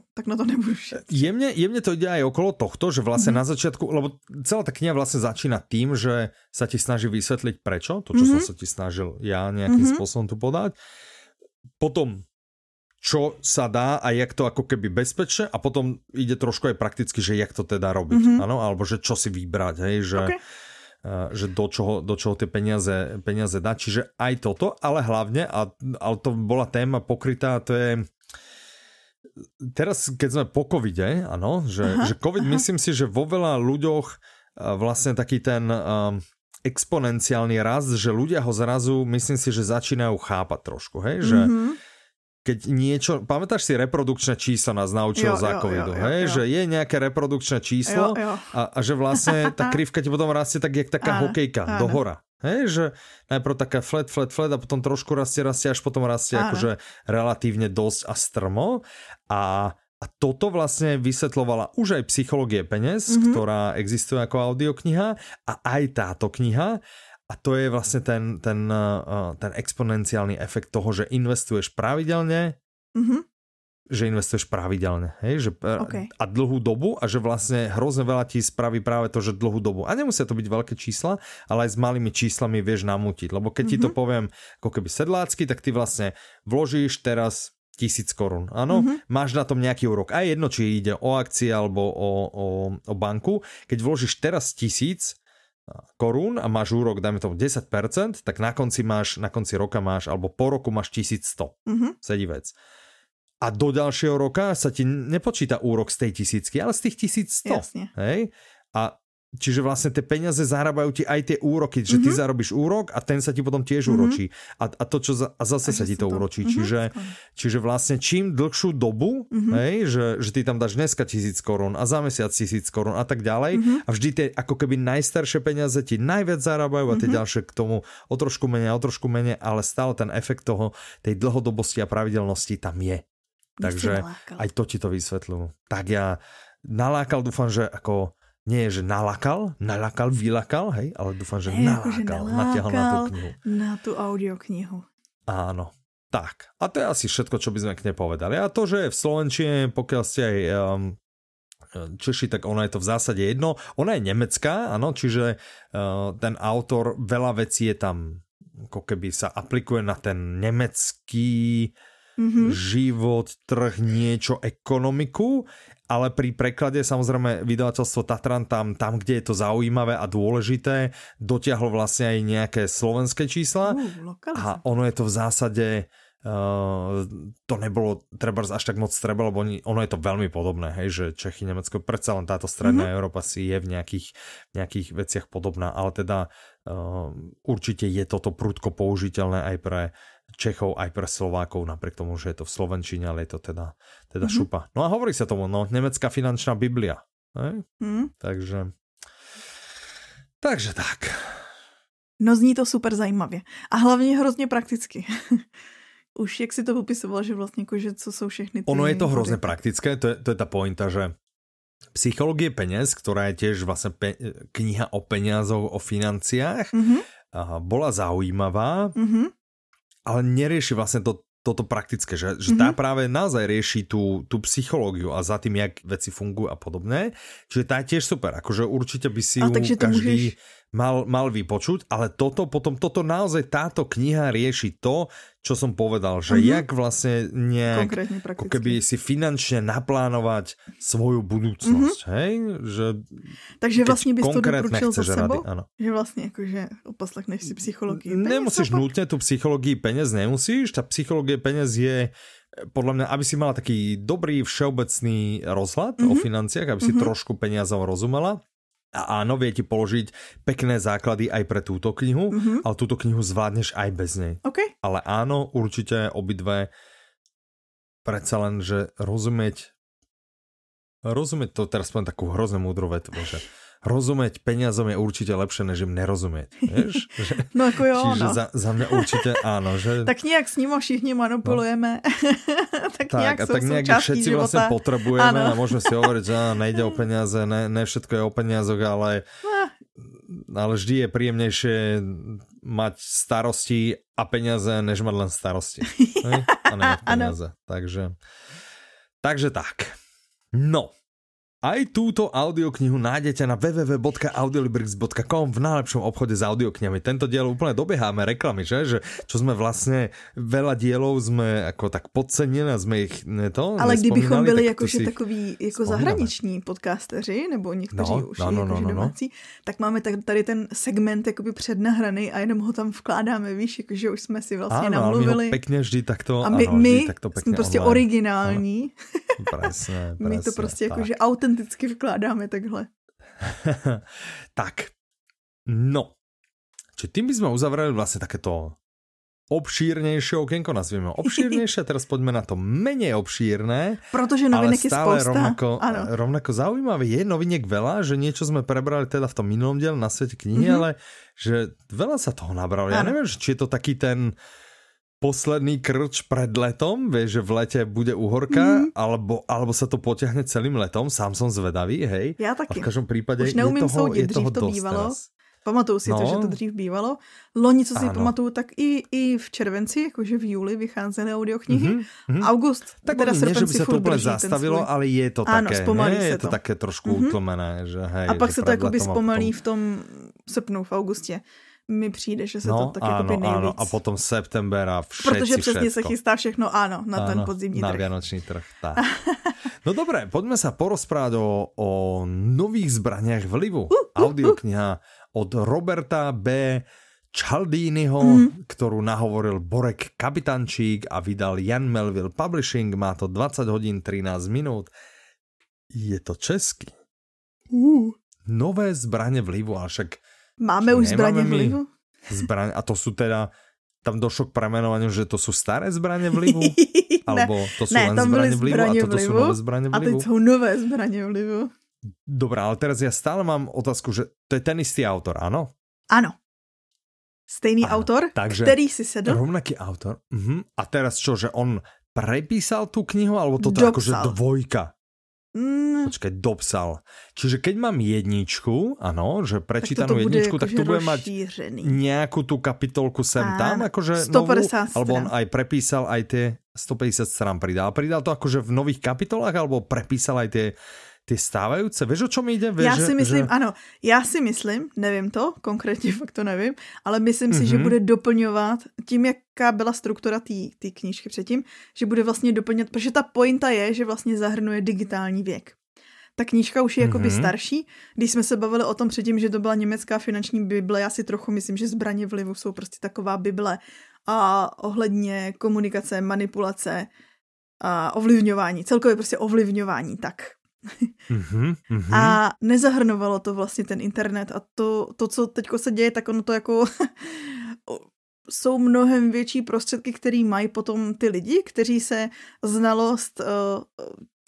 šet. Jemne to ide aj okolo tohto, že vlastne na začiatku, lebo celá tá kniha vlastne začína tým, že sa ti snaží vysvetliť prečo, to, čo som sa ti snažil ja nejakým spôsobom tu podať. Potom čo sa dá a jak to ako keby bezpečne a potom ide trošku aj prakticky, že jak to teda robiť, áno, alebo že čo si vybrať, hej, že... Okay. Že do čoho tie peniaze dá. Čiže aj toto, ale hlavne, ale to bola téma pokrytá, to je teraz, keď sme po covide, áno, že covid, myslím si, že vo veľa ľuďoch vlastne taký ten exponenciálny rast, že ľudia ho zrazu, myslím si, že začínajú chápať trošku, hej, že keď niečo, pamätáš si reprodukčné číslo nás naučilo za covidu, hej? Že je nejaké reprodukčné číslo a že vlastne tá krivka ti potom rastie tak, jak taká hokejka do hora. Hej? Že najprv taká flat a potom trošku rastie, až potom rastie akože relatívne dosť a strmo a toto vlastne vysvetlovala už aj Psychológie peňaz, ktorá existuje ako audiokniha a aj táto kniha. A to je vlastne ten exponenciálny efekt toho, že investuješ pravidelne, hej? Že, a dlhú dobu a že vlastne hrozne veľa ti spraví práve to, že dlhú dobu. A nemusia to byť veľké čísla, ale aj s malými číslami vieš namútiť. Lebo keď ti to poviem ako keby sedlácky, tak ty vlastne vložíš teraz 1000 korún. Áno, máš na tom nejaký úrok. A jedno, či ide o akcie alebo o banku. Keď vložíš teraz 1000 korún a máš úrok, dajme tomu 10%, tak na konci roka máš, alebo po roku máš 1100. Sedí vec. A do ďalšieho roka sa ti nepočíta úrok z tej 1000, ale z tých 1100. Jasne. Hej? A čiže vlastne tie peniaze zarábajú ti aj tie úroky, že ty zarobíš úrok a ten sa ti potom tiež úročí. A to, čo zase sa ti to úročí. Čiže vlastne čím dlhšiu dobu, hej, že ty tam dáš dneska 1000 korún a za mesiac 1000 korún a tak ďalej. A vždy tie ako keby najstaršie peniaze ti najviac zarábajú a tie ďalšie k tomu o trošku menej, ale stále ten efekt toho, tej dlhodobosti a pravidelnosti tam je. Takže aj to ti to vysvetľujú. Tak ja nalákal, dúfam, že ako... Nie, že nalakal, vylakal, hej, ale dúfam, že nalákal, natiahol na tú knihu. Na tú audioknihu. Áno, tak. A to je asi všetko, čo by sme k nej povedali. A to, že je v slovenčine, pokiaľ ste aj Češi, tak ona je to v zásade jedno. Ona je nemecká, áno, čiže ten autor, veľa vecí je tam, ako keby sa aplikuje na ten nemecký život, trh, niečo, ekonomiku, ale pri preklade samozrejme vydavateľstvo Tatran tam, kde je to zaujímavé a dôležité, dotiahlo vlastne aj nejaké slovenské čísla a ono je to v zásade, to nebolo trebárs až tak moc treba, lebo ono je to veľmi podobné, hej, že Čechy, Nemecko, predsa len táto stredná Európa si je v nejakých veciach podobná, ale teda určite je toto prudko použiteľné aj pre Čechov, aj pre Slovákov, napriek tomu, že je to v slovenčine, ale je to teda šupa. No a hovorí sa tomu, no, nemecká finančná biblia. Takže tak. No zní to super zajímavě. A hlavně hrozně prakticky. Už jak si to popisovala, že vlastně, že co jsou všechny ty... Ono je to hrozně praktické, to je tá pointa, že Psychológie peňaz, ktorá je tiež vlastne kniha o peniazoch, o financiách, bola zaujímavá, ale nerieši vlastne toto praktické, že tá práve naozaj rieši tú psychológiu a za tým, jak veci fungujú a podobné. Čiže tá je tiež super, akože určite by si ju každý mal vypočuť, ale toto naozaj táto kniha rieši to, čo som povedal, že jak vlastne nejak, ako keby si finančne naplánovať svoju budúcnosť, hej? Že takže vlastne bys to doporučil za sebou? Rady, že vlastne akože uposlechneš si Psychológiu peňaz? Nemusíš nutne tú Psychológiu peňaz, nemusíš. Tá Psychológia peňaz je podľa mňa, aby si mala taký dobrý všeobecný rozhľad o financiách, aby si trošku peniazom rozumela. A áno, vie ti položiť pekné základy aj pre túto knihu, ale túto knihu zvládneš aj bez nej. Okay. Ale áno, určite obidve predsa len, že rozumieť to, teraz poviem takú hrozne múdru vetu, že rozumieť peniazom je určite lepšie, než im nerozumieť. Vieš? Že, no ako jo, čiže za mňa určite áno. Že... Tak nejak s nimi všichni manipulujeme. No. tak nejak všetci života. Vlastne potrebujeme a môžeme si hovoriť, že nejde o peniaze, ne všetko je o peniazoch, ale vždy je príjemnejšie mať starosti a peniaze, než mať len starosti. A nemať peniaze. Takže tak. No. Aj túto audioknihu nájdete na www.audiolibrix.com v najlepšom obchode s audioknihami. Tento diel úplne dobieháme reklamy, že? Čo sme vlastne, veľa dielov sme ako tak podcenili a sme ich to ale kdybychom byli tak jakože takový jako zahraniční podcasteři, nebo někteří už jakože domácí, tak máme tady ten segment jakoby přednahraný a jenom ho tam vkládáme, víš, jakože už jsme si vlastně namluvili. Áno, pekne vždy takto. A my jsme prostě originální. Presne, my to prostě jakože autenticky vkládáme takhle. Tak, no. Čiže tým by sme uzavreli vlastne takéto obšírnejšie okienko, nazvime ho obšírnejšie, teraz poďme na to menej obšírne. Protože novinek je spousta. Ale stále rovnako zaujímavé. Je noviniek veľa, že niečo sme prebrali teda v tom minulom diele na svete knihy, ale že veľa sa toho nabralo. Ja neviem, či je to taký ten posledný krč pred letom, vieš, že v lete bude uhorka, alebo sa to potiahne celým letom, sám som zvedavý, hej. Ja taky. A v každom prípade už neumím soudiť, dřív to bývalo. Pamatuju si to, že to dřív bývalo. Loni, co si pamatuju, tak i v červenci, jakože v júli vycházely audioknihy. August, tak teda srpen si furt drží ten svoj. Ale je to také, je to také trošku utlomené, že hej. A pak se to jakoby zpomalí v tom srpnu, v augustě. Mi přijde, že se to tak jakoby nejvíc. Ano, a potom september a všetci všetko. Protože přesně se chystá všechno, na ten podzimní trh. Na vianočný trh, tak. No dobré, poďme sa porozprávať o nových zbraniach vlivu. Audiokniha od Roberta B. Cialdiniho, ktorú nahovoril Borek Kapitančík a vydal Jan Melville Publishing. Má to 20 hodín, 13 minút. Je to český. Nové zbrane vlivu, ale však máme už zbrane vlivu? Zbrane, a to sú teda, tam došlo k premenovaniu, že to sú staré zbrane vlivu? Alebo to sú len zbrane vlivu a toto sú nové zbrane vlivu? A teď sú nové zbrane vlivu. Dobre, ale teraz ja stále mám otázku, že to je ten istý autor, áno? Áno. Stejný autor, takže ktorý si sedl. Rovnaký autor. A teraz čo, že on prepísal tú knihu, alebo toto je akože dvojka? Počkaj, dopsal. Čiže keď mám jedničku, že prečítanú jedničku, tak tu bude mať nejakú tú kapitolku sem tam, akože novú, alebo on aj prepísal aj tie 150 strán pridal. Pridal to akože v nových kapitolách, alebo prepísal aj tie stávajúce. Vieš, o čom ide? Vieš, já si myslím, nevím to, konkrétně fakt to nevím, ale myslím si, že bude doplňovat tím, jaká byla struktura té knížky předtím, že bude vlastně doplňovat, protože ta pointa je, že vlastně zahrnuje digitální věk. Ta knížka už je jakoby starší. Když jsme se bavili o tom předtím, že to byla německá finanční bible, já si trochu myslím, že zbraně vlivu jsou prostě taková bible a ohledně komunikace, manipulace a ovlivňování. Celkově prostě ovlivňování, tak. A nezahrnovalo to vlastně ten internet a to co teďko se děje, tak ono to jako jsou mnohem větší prostředky, který mají potom ty lidi, kteří se znalost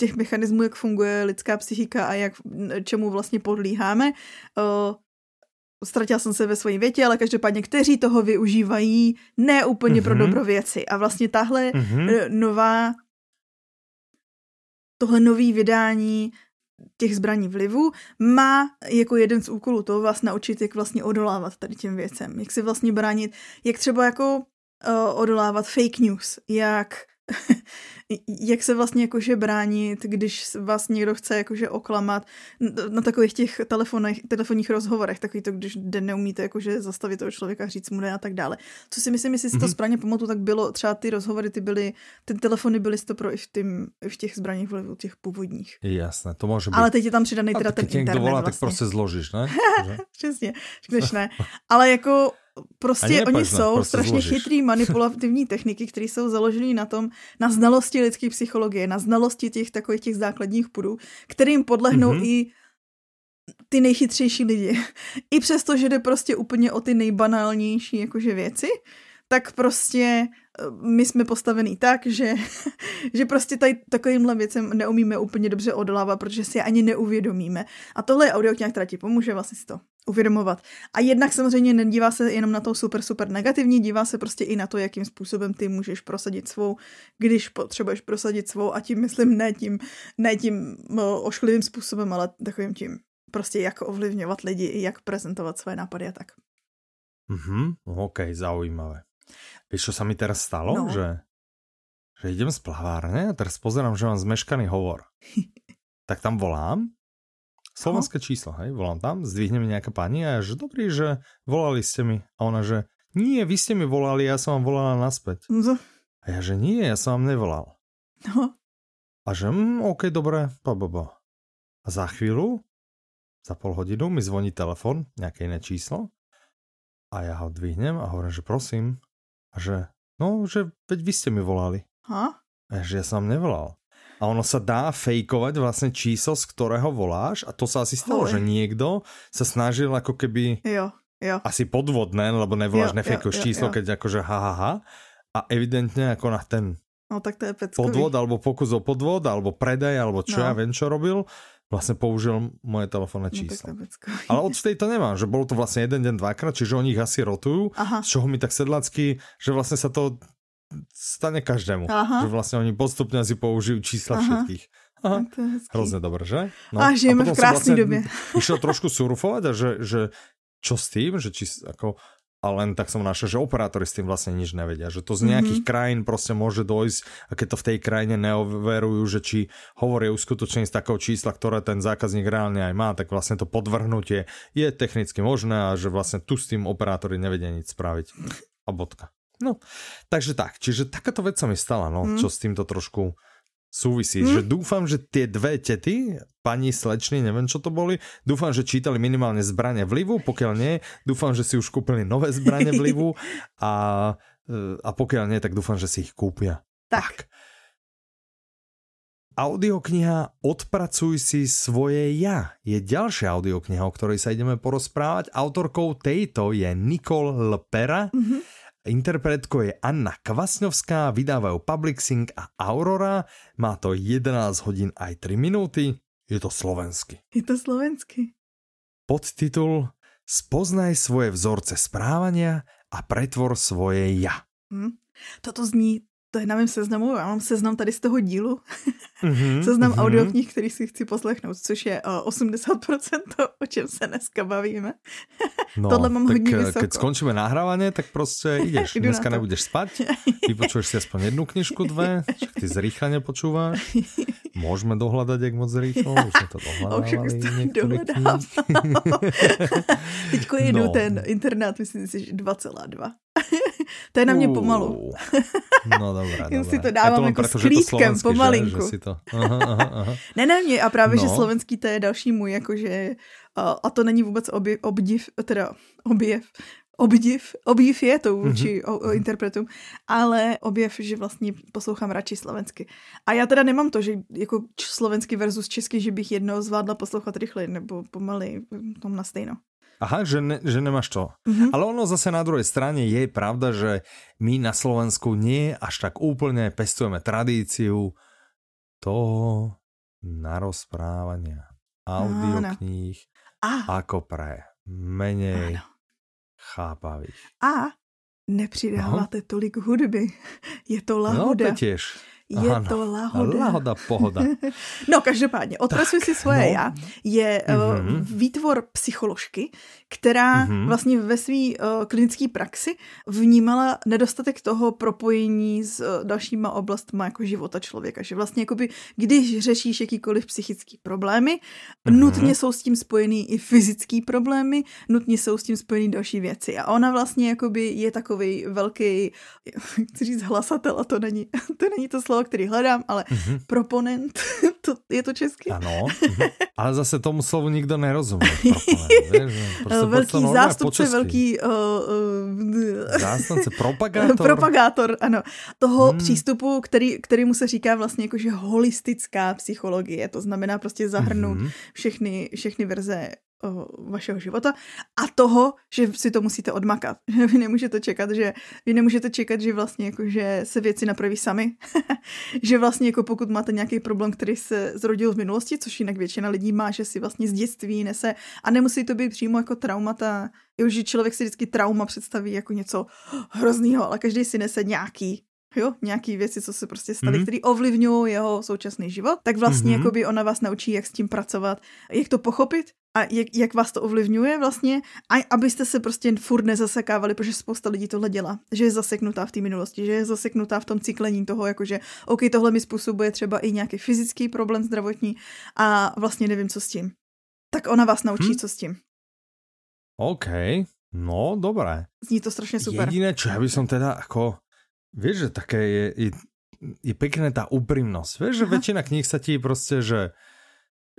těch mechanismů, jak funguje lidská psychika a jak čemu vlastně podlíháme. Ztratila jsem se ve svojí větě, ale každopádně, kteří toho využívají ne úplně pro dobro věci. A vlastně tahle tohle nový vydání těch zbraní vlivu má jako jeden z úkolů toho vás naučit, jak vlastně odolávat tady těm věcem, jak si vlastně bránit, jak třeba jako odolávat fake news, jak se vlastně jakože bránit, když vás někdo chce jakože oklamat na takových těch telefonních rozhovorech, takový to, když neumíte jakože zastavit toho člověka, říct mu ne a tak dále. Co si myslím, jestli si to správně pamatuju, tak bylo třeba ty rozhovory, ty telefony byly stopro i v těch zbraních vlivu, těch původních. Jasné, to může být. Ale teď je tam přidanej teda ten internet někdo volá, vlastně. Tak prostě zložíš, ne? Přesně, řekneš ne. Ale jako prostě oni jsou prostě strašně chytrý manipulativní techniky, které jsou založené na tom, na znalosti lidské psychologie, na znalosti těch takových těch základních pudů, kterým podlehnou i ty nejchytřejší lidi. I přesto, že jde prostě úplně o ty nejbanálnější jakože věci, tak prostě my jsme postavený tak, že prostě tady takovýmhle věcem neumíme úplně dobře odolávat, protože si je ani neuvědomíme. A tohle je audiokniha, která ti pomůže vlastně si to uvědomovat. A jednak samozřejmě nedívá se jenom na to super negativní, dívá se prostě i na to, jakým způsobem ty můžeš prosadit svou, když potřebuješ prosadit svou, a tím myslím ne tím ošklivým způsobem, ale takovým tím prostě jak ovlivňovat lidi, jak prezentovat své nápady a tak. OK, zaujímavé. Vieš, čo sa mi teraz stalo? No. Že idem z plavárne a teraz pozerám, že mám zmeškaný hovor. Tak tam volám. Slovenské číslo, hej, volám tam, zdvihne mi nejaká pani a že dobrý, že volali ste mi. A ona, že nie, vy ste mi volali, ja som vám volala naspäť. A ja, že nie, ja som vám nevolal. No. A že OK, dobre, pa. A za chvíľu, za pol hodinu mi zvoní telefon, nejaké iné číslo. A ja ho dvihnem a hovorím, že prosím. A že, no, že veď vy ste mi volali. A že ja som nevolal. A ono sa dá fejkovať vlastne číslo, z ktorého voláš. A to sa asi stalo, že niekto sa snažil ako keby... Jo. Asi podvodné, lebo nevoláš, nefejkuješ číslo, keď akože ha. A evidentne ako na ten tak to je peckový podvod, alebo pokus o podvod, alebo predaj, alebo čo ja viem, čo robil... vlastne použil moje telefónne číslo. Ale od tej to nemám, že bolo to vlastne jeden deň, dvakrát, čiže oni ich asi rotujú, z čoho mi tak sedlácky, že vlastne sa to stane každému. Že vlastne oni postupne asi použijú čísla všetkých. Hrozne dobré, že? No. A žijeme v krásnej dobe. Išiel trošku surfovať a že čo s tým, že či ako... A len tak som našiel, že operátori s tým vlastne nič nevedia. Že to z nejakých krajín proste môže dojsť, a keď to v tej krajine neoverujú, že či hovoria uskutočne z takého čísla, ktoré ten zákazník reálne aj má, tak vlastne to podvrhnutie je technicky možné a že vlastne tu s tým operátori nevedia nič spraviť. A bodka. No, takže tak. Čiže takáto vec sa mi stala, čo s týmto trošku súvisí. Že dúfam, že tie dve tety... pani slečny, neviem čo to boli. Dúfam, že čítali minimálne Zbrane vlivu, pokiaľ nie, dúfam, že si už kúpili nové Zbrane vlivu a pokiaľ nie, tak dúfam, že si ich kúpia. Tak. Audiokniha Odpracuj si svoje ja je ďalšia audiokniha, o ktorej sa ideme porozprávať. Autorkou tejto je Nicole LePera. Interpretkou je Anna Kvasňovská, vydávajú Publixing a Aurora. Má to 11 hodín aj 3 minúty. Je to slovensky. Podtitul Spoznaj svoje vzorce správania a pretvor svoje ja. Toto zní, to je na mém seznamu, já mám seznam tady z toho dílu. Seznam audioknih, který si chci poslechnout, což je 80% to, o čem se dneska bavíme. No, tohle mám hodně vysoko. Keď skončíme nahrávanie, tak prostě ideš. Dneska nebudeš spať, vypočuješ si aspoň jednu knižku, dve, však ty zrýchlane počúvaš. Môžeme dohľadať, jak moc rýchlo. Už sme to dohľadávali. Teďko jedu ten internát, myslím si, že 2,2. To je na mne pomalu. No dobrá. Jen si to dávam jako s klíčkem, pomalinku. Že si to... Aha. Ne na mě, a právě, že slovenský to je další můj, jakože, a to není vůbec obdiv je to vůči interpretům, ale objev, že vlastně poslouchám radši slovensky. A já teda nemám to, že jako slovenský versus český, že bych jednou zvládla poslouchat rychleji nebo pomalej, tom na stejno. Aha, že nemáš to. Ale ono zase na druhej strane je pravda, že my na Slovensku nie až tak úplne pestujeme tradíciu toho narozprávania audiokníh ako pre menej chápavých. A nepřidáváte tolik hudby. Je to lahoda. No to tiež. Je to lahoda. Lahoda, pohoda. No každopádně, Odpracuj si svoje já je výtvor psycholožky, která vlastně ve své klinické praxi vnímala nedostatek toho propojení s dalšíma oblastma jako života člověka. Že vlastně jakoby, když řešíš jakýkoliv psychický problémy, nutně jsou s tím spojený i fyzický problémy, nutně jsou s tím spojený další věci. A ona vlastně jakoby je takový velký, chci říct hlasatel, a to není to slovo, který hledám, ale proponent, je to česky? Ano, ale zase tomu slovu nikdo nerozumí. Velký zástupce, velký... zástupce, propagátor. Propagátor, ano. Toho přístupu, který mu se říká vlastně jako, že holistická psychologie, to znamená prostě zahrnout všechny verze vašeho života a toho, že si to musíte odmakat. Vy nemůžete čekat, že vlastně jako, že se věci napraví sami. Že vlastně jako pokud máte nějaký problém, který se zrodil v minulosti, což jinak většina lidí má, že si vlastně z dětství nese a nemusí to být přímo jako traumata. Jo, že člověk si vždycky trauma představí jako něco hroznýho, ale každý si nese nějaký jo, nějaký věci, co se prostě staly, které ovlivňují jeho současný život, tak vlastně jakoby ona vás naučí, jak s tím pracovat, jak to pochopit a jak vás to ovlivňuje vlastně, a abyste se prostě furt nezasekávali, protože spousta lidí tohle dělá, že je zaseknutá v té minulosti, že je zaseknutá v tom cyklení toho, jakože OK, tohle mi způsobuje třeba i nějaký fyzický problém zdravotní a vlastně nevím, co s tím. Tak ona vás naučí, co s tím. OK, no dobré. Zní to strašne super. Jediné, čo ja by som teda ako, vieš, že také je pekné tá úprimnosť. Vieš, že väčšina kníh sa ti proste, že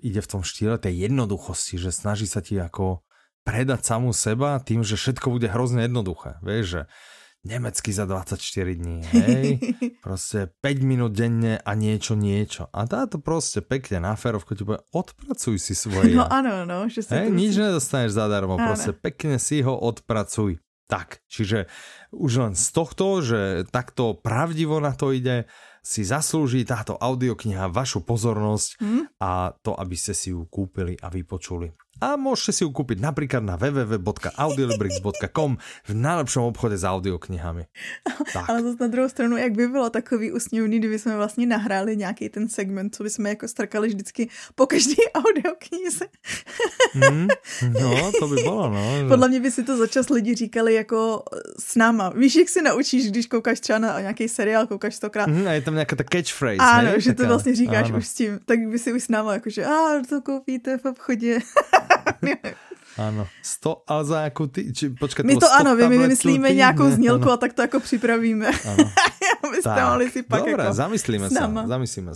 ide v tom štýle tej jednoduchosti, že snaží sa ti ako predať samú seba tým, že všetko bude hrozne jednoduché. Vieš, že nemecky za 24 dní, hej, proste 5 minút denne a niečo. A táto proste pekne na férovku ti povie, odpracuj si svoje. No áno, no. Že hej, nič nedostaneš zadarmo, proste pekne si ho odpracuj. Tak, čiže už len z tohto, že takto pravdivo na to ide, si zaslúži táto audiokniha vašu pozornosť a to, aby ste si ju kúpili a vypočuli. A môžete si ju kúpiť napríklad na www.audiolibrix.com v najlepšom obchode s audioknihami. Tak. Ale zase na druhou stranu, jak by bylo takový usměvný, kdyby jsme vlastně nahráli nějaký ten segment, co by jsme jako strkali vždycky po každý audioknize. No, to by bylo, no. Že... Podle mě by si to začas lidi říkali jako s náma. Víš, jak si naučíš, když koukáš třeba na nějaký seriál, koukáš stokrát. A je tam nějaká ta catchphrase. Ano, hej, že taká... to vlastně říkáš už s tím. Tak by si už s náma jakože, to koupíte v obchodě. Áno, 100 alzáku, počkaj, my to áno, my vymyslíme nějakou znělku a tak to jako připravíme. Áno. Aby si pak dobre, ako zamyslíme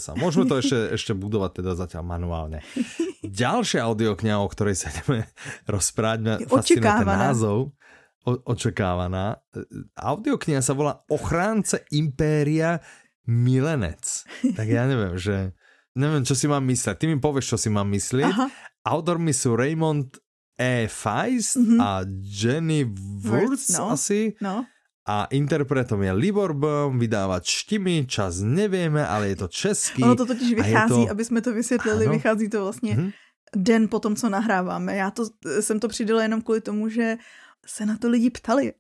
sa. Môžeme to ešte budovať teda zatiaľ manuálne. Ďalšia audiokňa, o ktorej sa ideme rozprávať, fascinuje názov. Očakávaná. Audiokňa sa volá Ochránce impéria Milenec. Tak ja neviem, čo si mám mysleť. Ty mi povieš, čo si mám myslieť. Aha. Autormi sú Raymond E. Feist a Jenny Wurz asi. No. A interpretom je Libor Böhm, vydávač Štimi, čas nevieme, ale je to český. Ono to totiž vychází, aby sme to vysvetlili, vychází to vlastne den po tom, co nahráváme. Ja to, jsem to přidala jenom kvôli tomu, že se na to lidi ptali.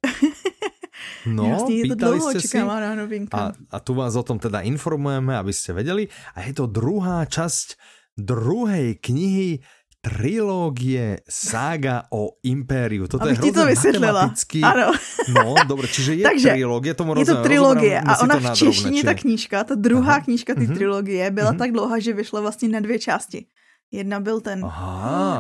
No, jasne, pýtali ste si a tu vás o tom teda informujeme, aby ste vedeli. A je to druhá časť druhej knihy trilógie Sága o impériu. Toto abych je hrozne matematicky. Ano. No, dobre, čiže je takže, trilógie, tomu rozumiem. Je to trilógie a ona v češtině ta knížka, ta druhá knížka ty trilogie byla tak dlouhá, že vyšla vlastně na 2 části. Jedna byl ten,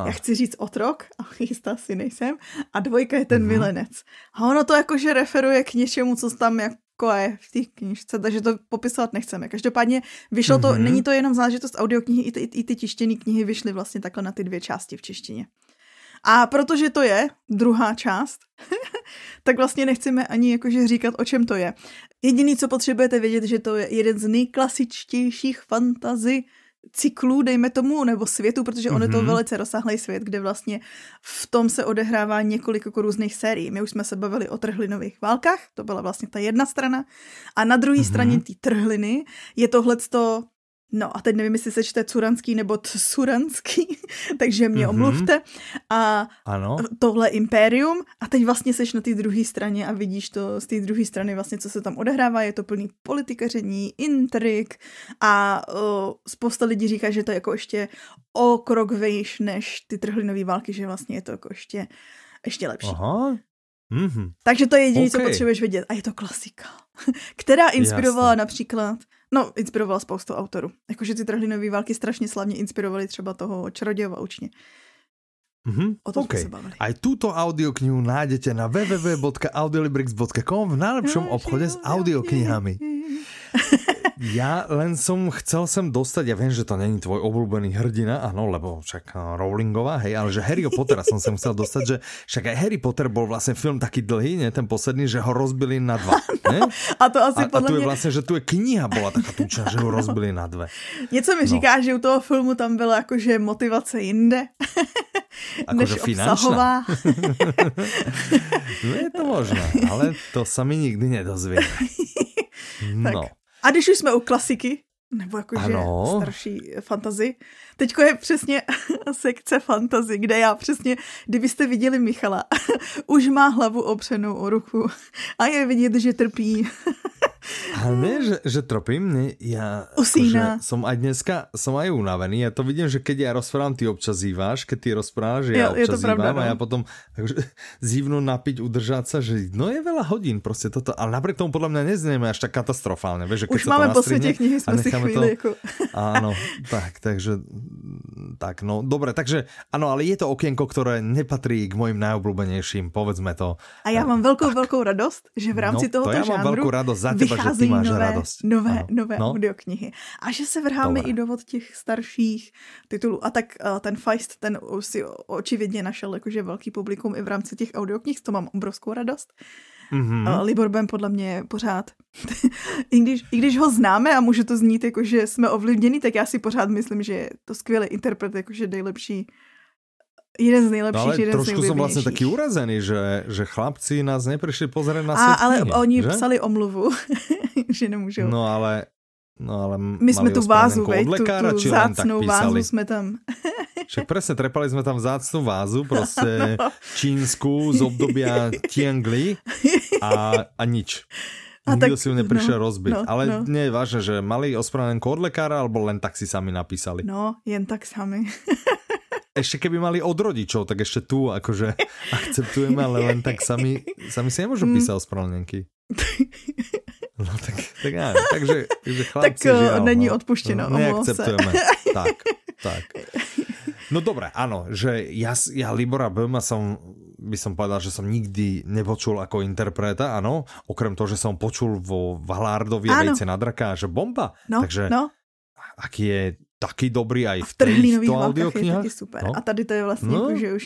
já chci říct otrok, ale jistá si nejsem, a 2 je ten milenec. A ono to jakože referuje k něčemu, co tam jako je v té knížce, takže to popisovat nechceme. Každopádně vyšlo to, není to jenom záležitost audioknihy, i ty tištěné knihy vyšly vlastně takhle na ty 2 části v češtině. A protože to je druhá část, tak vlastně nechceme ani jakože říkat, o čem to je. Jediný, co potřebujete vědět, že to je jeden z nejklasičtějších fantasy cyklů, dejme tomu, nebo světu, protože on je to velice rozsáhlý svět, kde vlastně v tom se odehrává několik různých sérií. My už jsme se bavili o trhlinových válkách, to byla vlastně ta jedna strana, a na druhé straně té trhliny je tohleto, no a teď nevím, jestli se čte curanský nebo tsuranský, takže mě omluvte, a ano. Tohle impérium, a teď vlastně seš na té druhé straně a vidíš to z té druhé strany vlastně, co se tam odehrává, je to plný politikaření, intrik a spousta lidí říká, že to je jako ještě o krok vejš než ty trhlinové války, že vlastně je to jako ještě lepší. Aha. Takže to je jediné, co potřebuješ vědět, a je to klasika, která inspirovala například inspirovala spoustu autorů. Jakože ty trhlinové války strašně slavně inspirovaly třeba toho Čarodějova učně. O tom sme sa bavili. Aj túto audioknihu nájdete na www.audiolibrix.com v najlepšom obchode s audioknihami. Ja len som chcel sem dostať, ja viem, že to není tvoj obľúbený hrdina, áno, lebo však Rowlingová, hej, ale že Harryho Pottera som sem chcel dostať, že však aj Harry Potter bol vlastne film taký dlhý, ne, ten posledný, že ho rozbili na 2. No, a to asi podľa tu je vlastne, že tu je kniha bola taká tučná, že ho rozbili na 2. Něco mi říká, že u toho filmu tam byla jakože motivace jinde. Akože finančná. No je to možné, ale to sa mi nikdy nedozvie. No. A když už jsme u klasiky, nebo jakože starší fantasy, teďko je přesně sekce fantasy, kde já přesně, kdybyste viděli Michala, už má hlavu opřenou o ruku a je vidět, že trpí. Ale nie, že tropím, nie, ja akože som aj dneska, som aj unavený, ja to vidím, že keď ja rozprávam, ty občas zýváš, keď ty rozprávaš, že ja občas zývam a ja potom akože, zívnu napiť, udržať sa, že no je veľa hodín proste toto, ale napriek tomu podľa mňa neznieme až tak katastrofálne, vieš, že keď už sa to nastrihne. Už máme po svete knihy, sme si chvíli. To, áno, takže, no dobre, takže áno, ale je to okienko, ktoré nepatrí k mojim najobľúbenejším, povedzme to. A ja mám veľkou radosť, že v rámci tohoto žánru. Ja mám veľkú radosť za teba, že ty máš radosť. Nové audioknihy. A že se vrháme i do od těch starších titulů. A tak ten Feist, ten si očividně našel jakože velký publikum i v rámci těch audioknih, to mám obrovskou radost. Mm-hmm. Libor Bem podle mě pořád, i když ho známe a může to znít jakože jsme ovlivněni, tak já si pořád myslím, že je to skvělý interpret, jakože nejlepší. Jeden z nejlepších, ale jeden z nejlepších. Trošku som vlastne taký urazený, že chlapci nás neprišli pozerať na svet knihy. Ale oni že? Psali omluvu, že nemôžu. No ale my sme tu vázu, veď, tú zácnou vázu sme tam. Však presne, trepali sme tam zácnú vázu, proste čínsku z obdobia Tiangli a nič. Nikto si ju neprišiel rozbiť. Ale nie je vážne, že mali ospravenku od lekára, alebo len tak si sami napísali. No, jen tak sami. Ešte keby mali od rodičov, tak ešte tu akože akceptujeme, ale len tak sami si nemôžu písať ospravedlnenky. No tak áno, takže chlapci, tak žiaľ, není odpušteno, neakceptujeme. Tak. No dobre, áno, že ja Libora Böhma by som povedal, že som nikdy nepočul ako interpreta, áno, okrem toho, že som počul vo Valárdovie Vejce na draka, že bomba. Takže aký je taký dobrý aj v Trhlinových válkách je taky super. No. A tady to je vlastně, no. Že už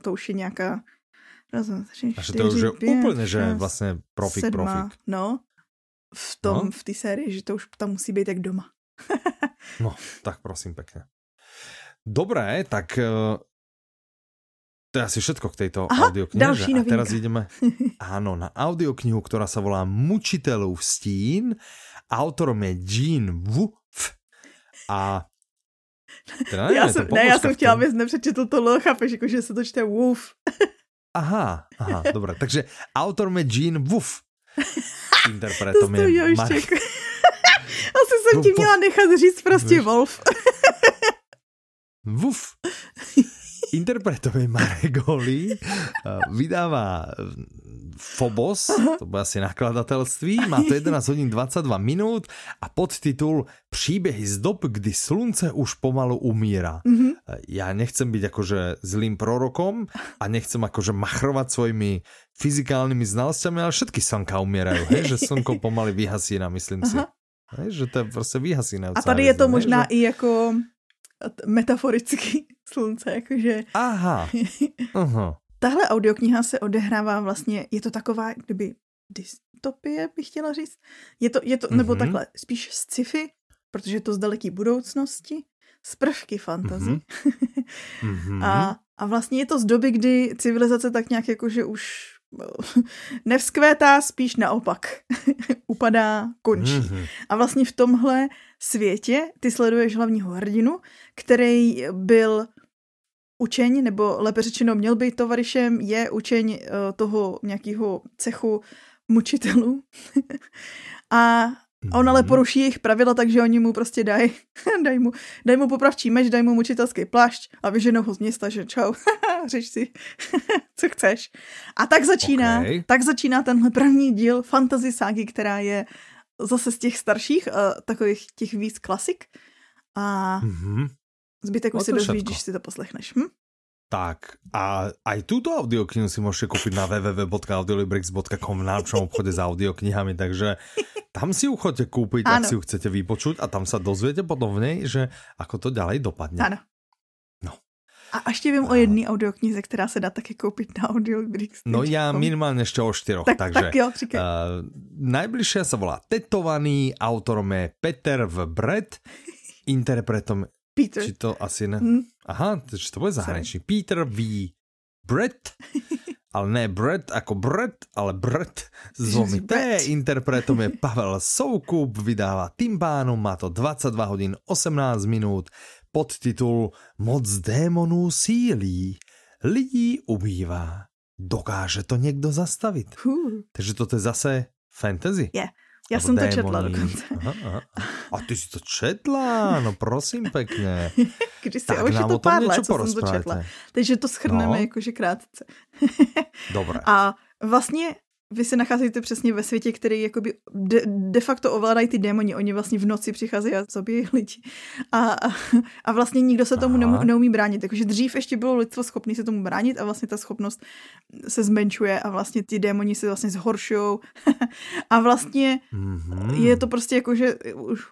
to už je nějaká rozum, 4, takže to už je 5, úplně, 6, že vlastně profik. No, v té sérii, že to už tam musí být jak doma. No, tak prosím pekne. Dobré, tak to je asi všetko k tejto audioknihe. A teraz ideme na audioknihu, ktorá sa volá Mučiteľov stín. Autorom je Jean Woof. A teda já jsem chtěla, abys nepřečetl tohle, chápeš, že se to čte Woof. Aha, dobré, takže autor je Jean Woof. Interpretom je Asi jsem ti měla nechat říct prostě Wolf. Woof. Interpretom je Marek Holý, vydává Phobos, to bude asi nakladatelství, má to 11 hodin 22 minut a podtitul Příběhy z dob, kdy slunce už pomalu umírá. Mm-hmm. Ja nechcem byť akože zlým prorokom a nechcem akože machrovať svojimi fyzikálnymi znalosťami, ale všetky slnka umierajú, hej? Že slnko pomaly vyhasína, myslím si. Hej? Že to je proste vyhasína. A tady je to možná i jako metaforicky slunce, jakože... Aha. Tahle audiokniha se odehrává vlastně, je to taková, kdyby dystopie bych chtěla říct, je to nebo takhle, spíš sci-fi, protože je to z daleké budoucnosti, z prvky fantasy. Mm-hmm. A vlastně je to z doby, kdy civilizace tak nějak jakože už nevzkvétá, spíš naopak. Upadá, končí. Mm-hmm. A vlastně v tomhle světě ty sleduješ hlavního hrdinu, který byl učeň, nebo lépe řečeno měl být tovaryšem, je učeň toho nějakého cechu mučitelů. A on ale poruší jejich pravidla, takže oni mu prostě dají mu popravčí meč, dají mu mučitelský plášť a vyženou ho z města, že čau, řeš si, co chceš. A tak začíná, tenhle první díl fantasy ságy, která je zase z těch starších, takových těch víc klasik. A zbytek už si dozvíš, když si to poslechneš. Tak, a aj túto audioknihu si môžete kúpiť na www.audiolibrix.com v národnom obchode s audioknihami, takže tam si ju chodíte kúpiť, ak si ju chcete vypočuť a tam sa dozviete potom v nej, že ako to ďalej dopadne. Áno. No. A ešte viem o jednej audioknize, ktorá sa dá také kúpiť na Audiolibrix. No ja minimálne ešte o 4, takže najbližšia sa volá Tetovaný, autorom je Peter V. Brett, interpretom Peter. Či to asi ne... Aha, či to bude zahraničný. Peter V. Brett, ale ne Brett ako Brett, ale Brett z dvomi T. Interpretom je Pavel Soukup, vydáva Timpánu, má to 22 hodín 18 minút, podtitul Moc démonů sílí, lidí ubývá, dokáže to niekto zastaviť. Takže toto je zase fantasy. Yeah. Ja som to četla dokonca. A ty si to četla? No prosím pekne. Když si tak nám to o tom pár niečo porozprávajte. Takže to shrneme jakože krátce. Dobre. A vlastně vy se nacházíte přesně ve světě, který jakoby de facto ovládají ty démoni. Oni vlastně v noci přicházejí a zabíjí lidi. A vlastně nikdo se tomu neumí bránit. Takže dřív ještě bylo lidstvo schopné se tomu bránit a vlastně ta schopnost se zmenšuje a vlastně ty démoni se vlastně zhoršují. A vlastně je to prostě jako, že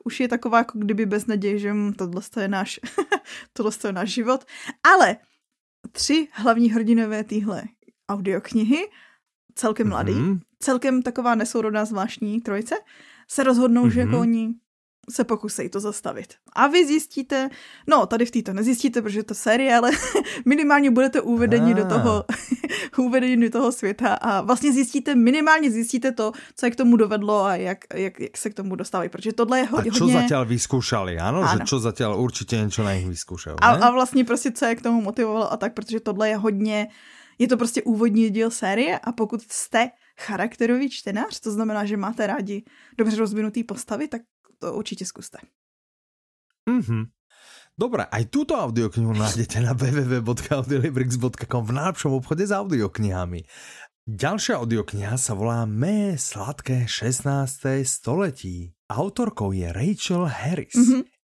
už je taková, jako kdyby bez naděje, že tohle je náš život. Ale 3 hlavní hrdinové téhle audioknihy, celkem mladý, celkem taková nesourodná zvláštní trojice, se rozhodnou, že jako oni se pokusejí to zastavit. A vy zjistíte, no tady v této nezjistíte, protože to série, ale minimálně budete uvedeni do toho světa a vlastně minimálně zjistíte to, co je k tomu dovedlo a jak se k tomu dostávají, protože tohle je hodně... A čo zatiaľ vyskúšali, ano? Že čo zatiaľ určitě něco na nich vyskúšali. A vlastně prostě co je k tomu motivovalo a tak, protože tohle je hodně... Je to prostě úvodní díl série a pokud jste charakterový čtenář, to znamená, že máte rádi dobře rozvinutý postavy, tak to určitě zkuste. Dobre, aj túto audioknihu nájdete na www.audiolibrix.com v najlepšom obchode s audioknihami. Ďalšia audiokniha sa volá Mé sladké 16. století. Autorkou je Rachel Harris.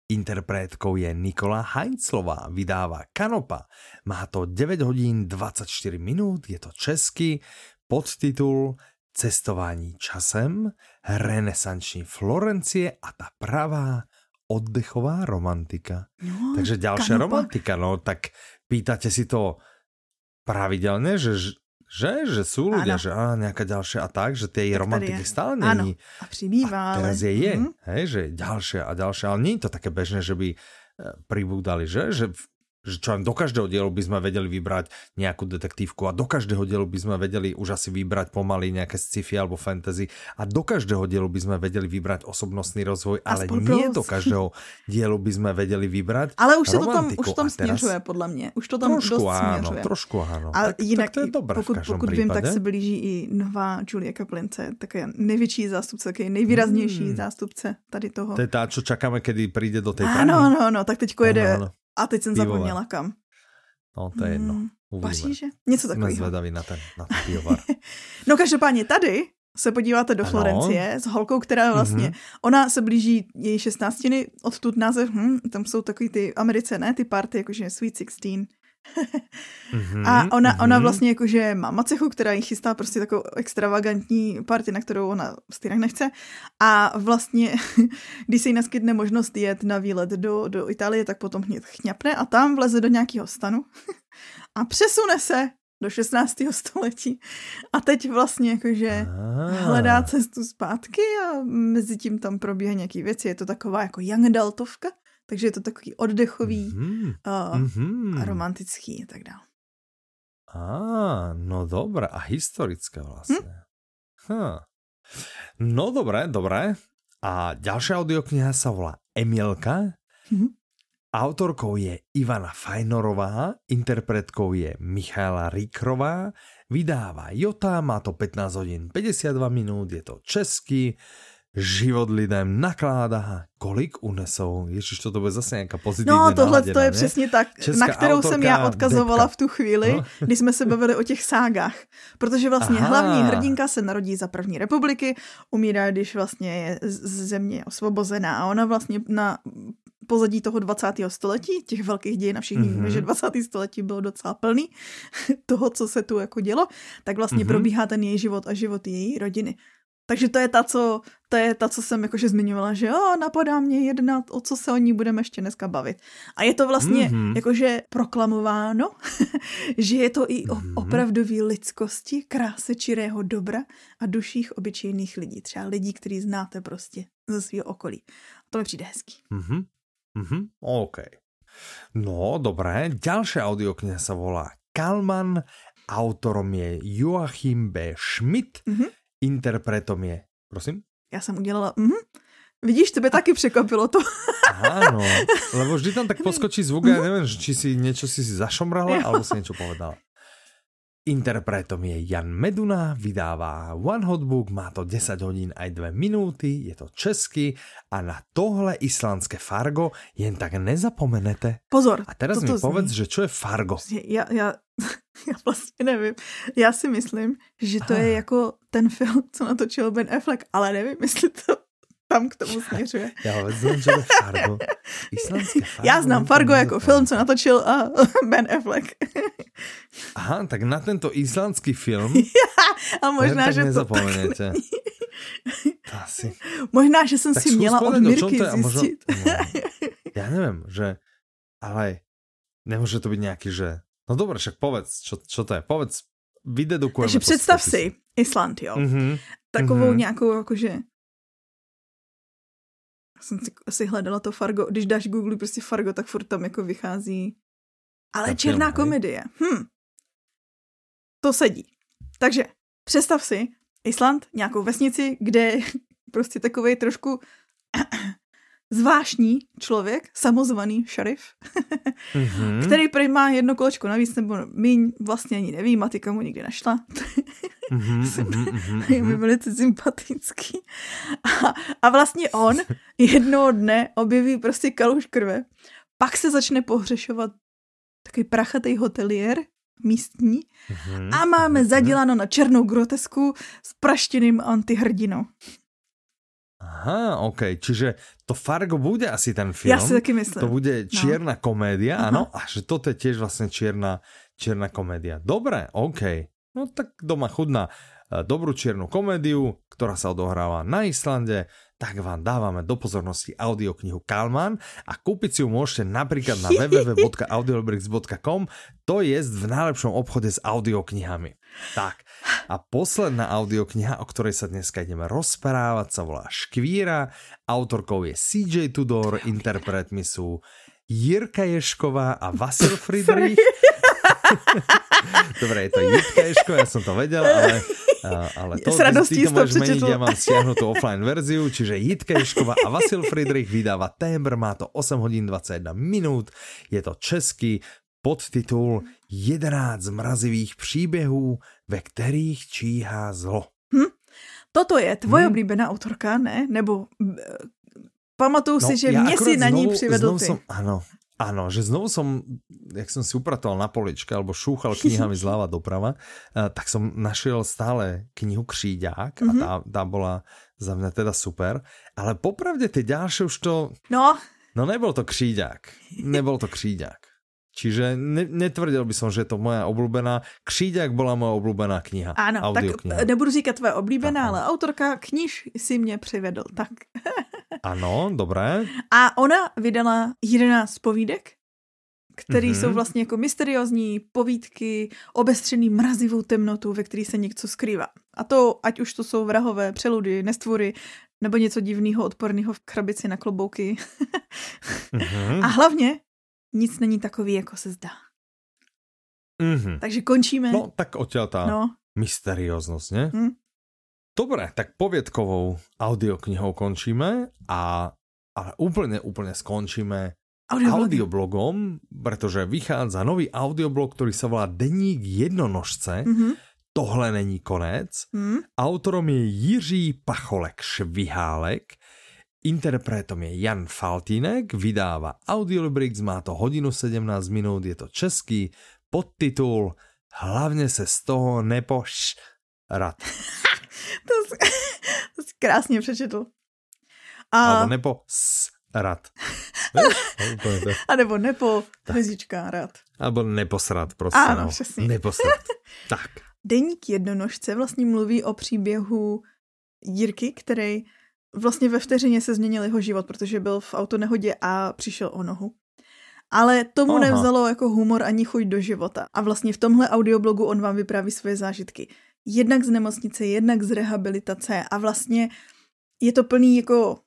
Interpretkou je Nikola Heinzlová, vydává Kanopa. Má to 9 hodín 24 minút, je to česky, podtitul Cestování časem, renesanční Florencie a ta pravá oddechová romantika. No, takže ďalšia Kanopa. Romantika, no tak pýtate si to pravidelne, že sú ľudia, ano. Že nejaká ďalšia a tak, že tej romantiky stále není. Áno, a přibýva. A teraz je, hej, že ďalšia a ďalšia, ale nie je to také bežné, že by pribúdali, že čo do každého dielu by sme vedeli vybrať nejakú detektívku a do každého dielu by sme vedeli už asi vybrať pomaly nejaké sci-fi alebo fantasy a do každého dielu by sme vedeli vybrať osobnostný rozvoj, ale nie do každého dielu by sme vedeli vybrať ale už romantiku. Už to tam směřuje, podľa mňa. Už to tam trošku, dost směřuje. Trošku áno. Ale jinak, tak to je dobré v každém prípade. Pokud vím, tak se blíží i nová Julia Kaplince, také největší zástupce, také nejvýraznější zástupce tady toho. To je tá, čo čakáme, kedy príde do tej Prahy. Áno, tak teďko jede. A teď jsem zapomněla kam. No to je jedno. Paříže? Něco takového. Jsme zvedaví na ten pivovar. No každopádně tady se podíváte do Florencie s holkou, která vlastně, ona se blíží její 16, odtud název, tam jsou takový ty Americe, ne? Ty party, jakože Sweet 16. A ona vlastně jakože má macechu, která jí chystá prostě takovou extravagantní party, na kterou ona stejně nechce. A vlastně, když se jí naskytne možnost jet na výlet do Itálie, tak potom hned chňapne a tam vleze do nějakého stanu a přesune se do 16. století. A teď vlastně jakože hledá cestu zpátky a mezi tím tam probíhají nějaké věci. Je to taková jako young adultovka. Takže je to takový oddechový, a romantický a tak dále. No dobré. A historické vlastne. No dobré. A ďalšia audiokniha sa volá Emilka. Autorkou je Ivana Fajnorová, interpretkou je Michála Rikrová, vydává Jota, má to 15 hodín 52 minút, je to česky. Život lidem nakládá, kolik unesou. Ježiš, toto bude zase nějaká pozitivní nálada. No, tohle to je přesně tak, česká na kterou jsem já odkazovala v tu chvíli, když jsme se bavili o těch ságách. Protože vlastně hlavní hrdinka se narodí za první republiky, umírá, když vlastně je země osvobozená a ona vlastně na pozadí toho 20. století, těch velkých dějin a všichni víme, že 20. století bylo docela plný toho, co se tu jako dělo, tak vlastně probíhá ten její život a život její rodiny. Takže to je ta, co jsem jakože zmiňovala, že napadá mě jednat, o co se o ní budeme ještě dneska bavit. A je to vlastně jakože proklamováno, že je to i opravdový lidskosti, kráse čirého dobra a duších obyčejných lidí. Třeba lidí, který znáte prostě ze svého okolí. A to mi přijde hezký. OK. No, dobré. Ďalšia audiokniha sa volá Kalmann. Autorom je Joachim B. Schmidt. Interpretom je. Prosím? Já jsem udělala... Vidíš, tebe taky překvapilo to. Áno, lebo vždy tam tak poskočí zvuk a ja neviem, či si niečo si zašomrala, alebo si niečo povedala. Interpretom je Jan Meduna, vydává One Hot Book, má to 10 hodín aj 2 minúty, je to česky a na tohle islandské Fargo jen tak nezapomenete. Pozor. A teraz mi povedz, že čo je Fargo. Ja vlastně nevím. Já si myslím, že to je jako ten film, co natočil Ben Affleck, ale nevím, jestli to tam k tomu směřuje. Já vím, že je Fargo. Islandské Fargo. Já znám Fargo jako film, co natočil Ben Affleck. Aha, tak na tento islandský film a možná, že to tak asi. Možná, že jsem tak si měla od Mirky zjistit. Možná, já nevím, že ale nemůže to být nějaký, že no dobré, však povedz, čo to je, povedz, vydedukujeme. Takže představ si Island, jo, takovou nějakou, jakože, jsem si hledala to Fargo, když dáš Google prostě Fargo, tak furt tam jako vychází, ale tak černá film, komedie, to sedí. Takže představ si Island, nějakou vesnici, kde prostě takovej trošku zvláštní člověk, samozvaný šerif, který prý má jedno kolečko navíc, nebo míň, vlastně ani nevím, matika mu nikdy našla. Je mi velice sympatický. A vlastně on jednoho dne objeví prostě kaluž krve. Pak se začne pohřešovat takový prachatej hoteliér místní a máme zaděláno na černou grotesku s praštěným antihrdinou. Aha, OK, čiže to Fargo bude asi ten film. Ja si taky myslím. To bude čierna komédia, áno, a že toto je tiež vlastne čierna komédia. Dobre, OK. No tak doma chudná dobrú čiernu komédiu, ktorá sa odohráva na Islande, tak vám dávame do pozornosti audioknihu Kalmann a kúpiť si ju môžete napríklad na www.audiolibrix.com, to je v najlepšom obchode s audioknihami. Tak, a posledná audiokniha, o ktorej sa dneska ideme rozprávať, sa volá Škvíra, autorkou je CJ Tudor, interpretmi sú Jitka Ješková a Vasil Friedrich. Dobre, je to Jitka Ješková, ja som to vedel, ale to ty to môžeš meniť, ja mám stiahnutú offline verziu, čiže Jitka Ješková a Vasil Friedrich vydáva Témbr, má to 8 hodín 21 minút, je to český, podtitul 11 mrazivých příběhů, ve kterých číhá zlo. Toto je tvoje oblíbená autorka, ne? Nebo pamatuju si, že mě si na ní přivedl ty. Áno, že znovu som, jak som si upratoval na poličke, alebo šúchal knihami zľava doprava, tak som našiel stále knihu Kříďák a tá bola za mňa teda super, ale popravde tie ďalšie už to... No nebol to Kříďák. Čiže netvrdil by som, že je to moja obľúbená. Kříďák bola moja obľúbená kniha. Áno, tak nebudu říkat tvoje oblíbená, ale autorka kníž si mě přivedl. Tak. Ano, dobré. A ona vydala 11 povídek, které jsou vlastně jako mysteriózní povídky, obestřený mrazivou temnotou, ve které se něco skrývá. A to, ať už to jsou vrahové, přeludy, nestvory, nebo něco divného, odporného v krabici na klobouky. A hlavně nic není takový, jako se zdá. Takže končíme. No, tak odtiaľ tá mysterióznosť, ne? Dobre, tak poviedkovou audioknihou končíme a úplne skončíme audioblogom, pretože vychádza nový audioblog, ktorý sa volá Deník jednonožce. Tohle není konec. Autorom je Jiří Pacholek Švihálek. Interpretom je Jan Faltínek, vydává Audiolibrix, má to hodinu 17 minút, je to český, podtitul Hlavne se z toho nepošrat. To si krásne přečetl. Alebo neposrat. A nebo nepo hvězdička rad. Alebo neposrat, prostě. Áno, přesně. Neposrat. Tak. Deník jednonožce vlastně mluví o příběhu Jirky, který vlastně ve vteřině se změnil jeho život, protože byl v autonehodě a přišel o nohu. Ale tomu nevzalo jako humor ani chuť do života. A vlastně v tomhle audioblogu on vám vypráví svoje zážitky. Jednak z nemocnice, jednak z rehabilitace a vlastně je to plný jako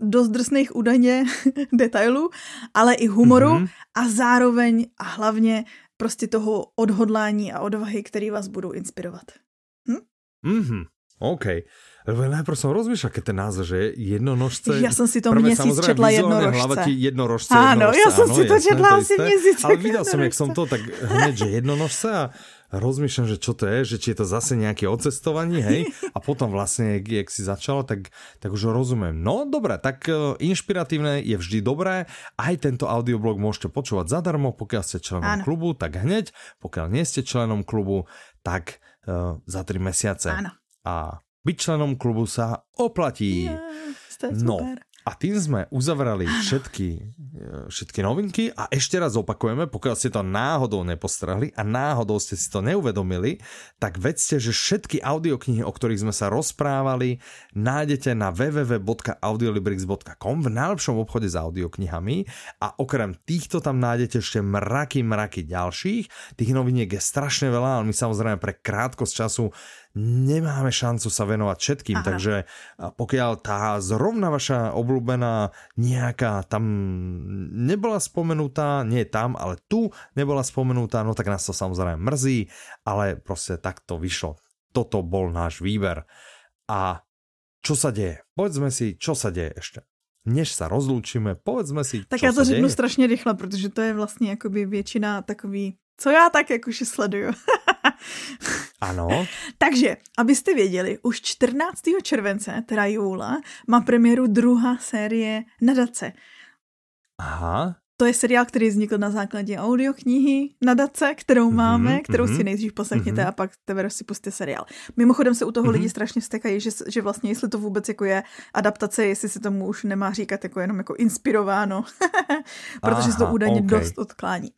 dost drsných údajně detailů, ale i humoru a zároveň a hlavně prostě toho odhodlání a odvahy, který vás budou inspirovat. OK. Lebo najprv som rozmýšľal, keď ten názor, že jednonožce... Ja som si to mesiac četla jednorožce. Hlava ti jednorožce. Áno, ja som si to četla asi mesiac. Ale videl som, jak som to tak hneď, že jednonožce a rozmýšľam, že čo to je, že či je to zase nejaké odcestovanie, hej? A potom vlastne, jak si začala, tak už rozumiem. No, dobré, tak inšpiratívne je vždy dobré. Aj tento audioblog môžete počúvať zadarmo, pokiaľ ste členom klubu, tak hneď. Pokiaľ nie ste členom klubu, tak za 3 mesiace. Áno. A byť členom klubu sa oplatí. Yeah, no. Super. A tým sme uzavrali všetky novinky a ešte raz opakujeme, pokiaľ ste to náhodou nepostrehli a náhodou ste si to neuvedomili, tak vedzte, že všetky audioknihy, o ktorých sme sa rozprávali, nájdete na www.audiolibrix.com v najlepšom obchode s audioknihami a okrem týchto tam nájdete ešte mraky ďalších. Tých noviniek je strašne veľa, ale my samozrejme pre krátkosť času nemáme šancu sa venovať všetkým, takže pokiaľ tá zrovna vaša obľúbená nejaká tam nebola spomenutá, nie tam, ale tu nebola spomenutá, no tak nás to samozrejme mrzí, ale proste tak to vyšlo. Toto bol náš výber. A čo sa deje? Povedzme si, čo sa deje ešte. Než sa rozlúčime, povedzme si, tak čo sa deje. Tak ja to řeknu strašne rýchlo, pretože to je vlastne akoby väčšina takový, co ja tak akože sleduju. Ano. Takže, abyste věděli, už 14. července, teda júla, má premiéru druhá série Nadace. Aha. To je seriál, který vznikl na základě audioknihy Nadace, kterou máme, kterou si nejdřív poslechněte a pak tebe si pustí seriál. Mimochodem se u toho lidi strašně vztekají, že vlastně jestli to vůbec jako je adaptace, jestli se tomu už nemá říkat jako jenom jako inspirováno, protože se to údajně dost odklání.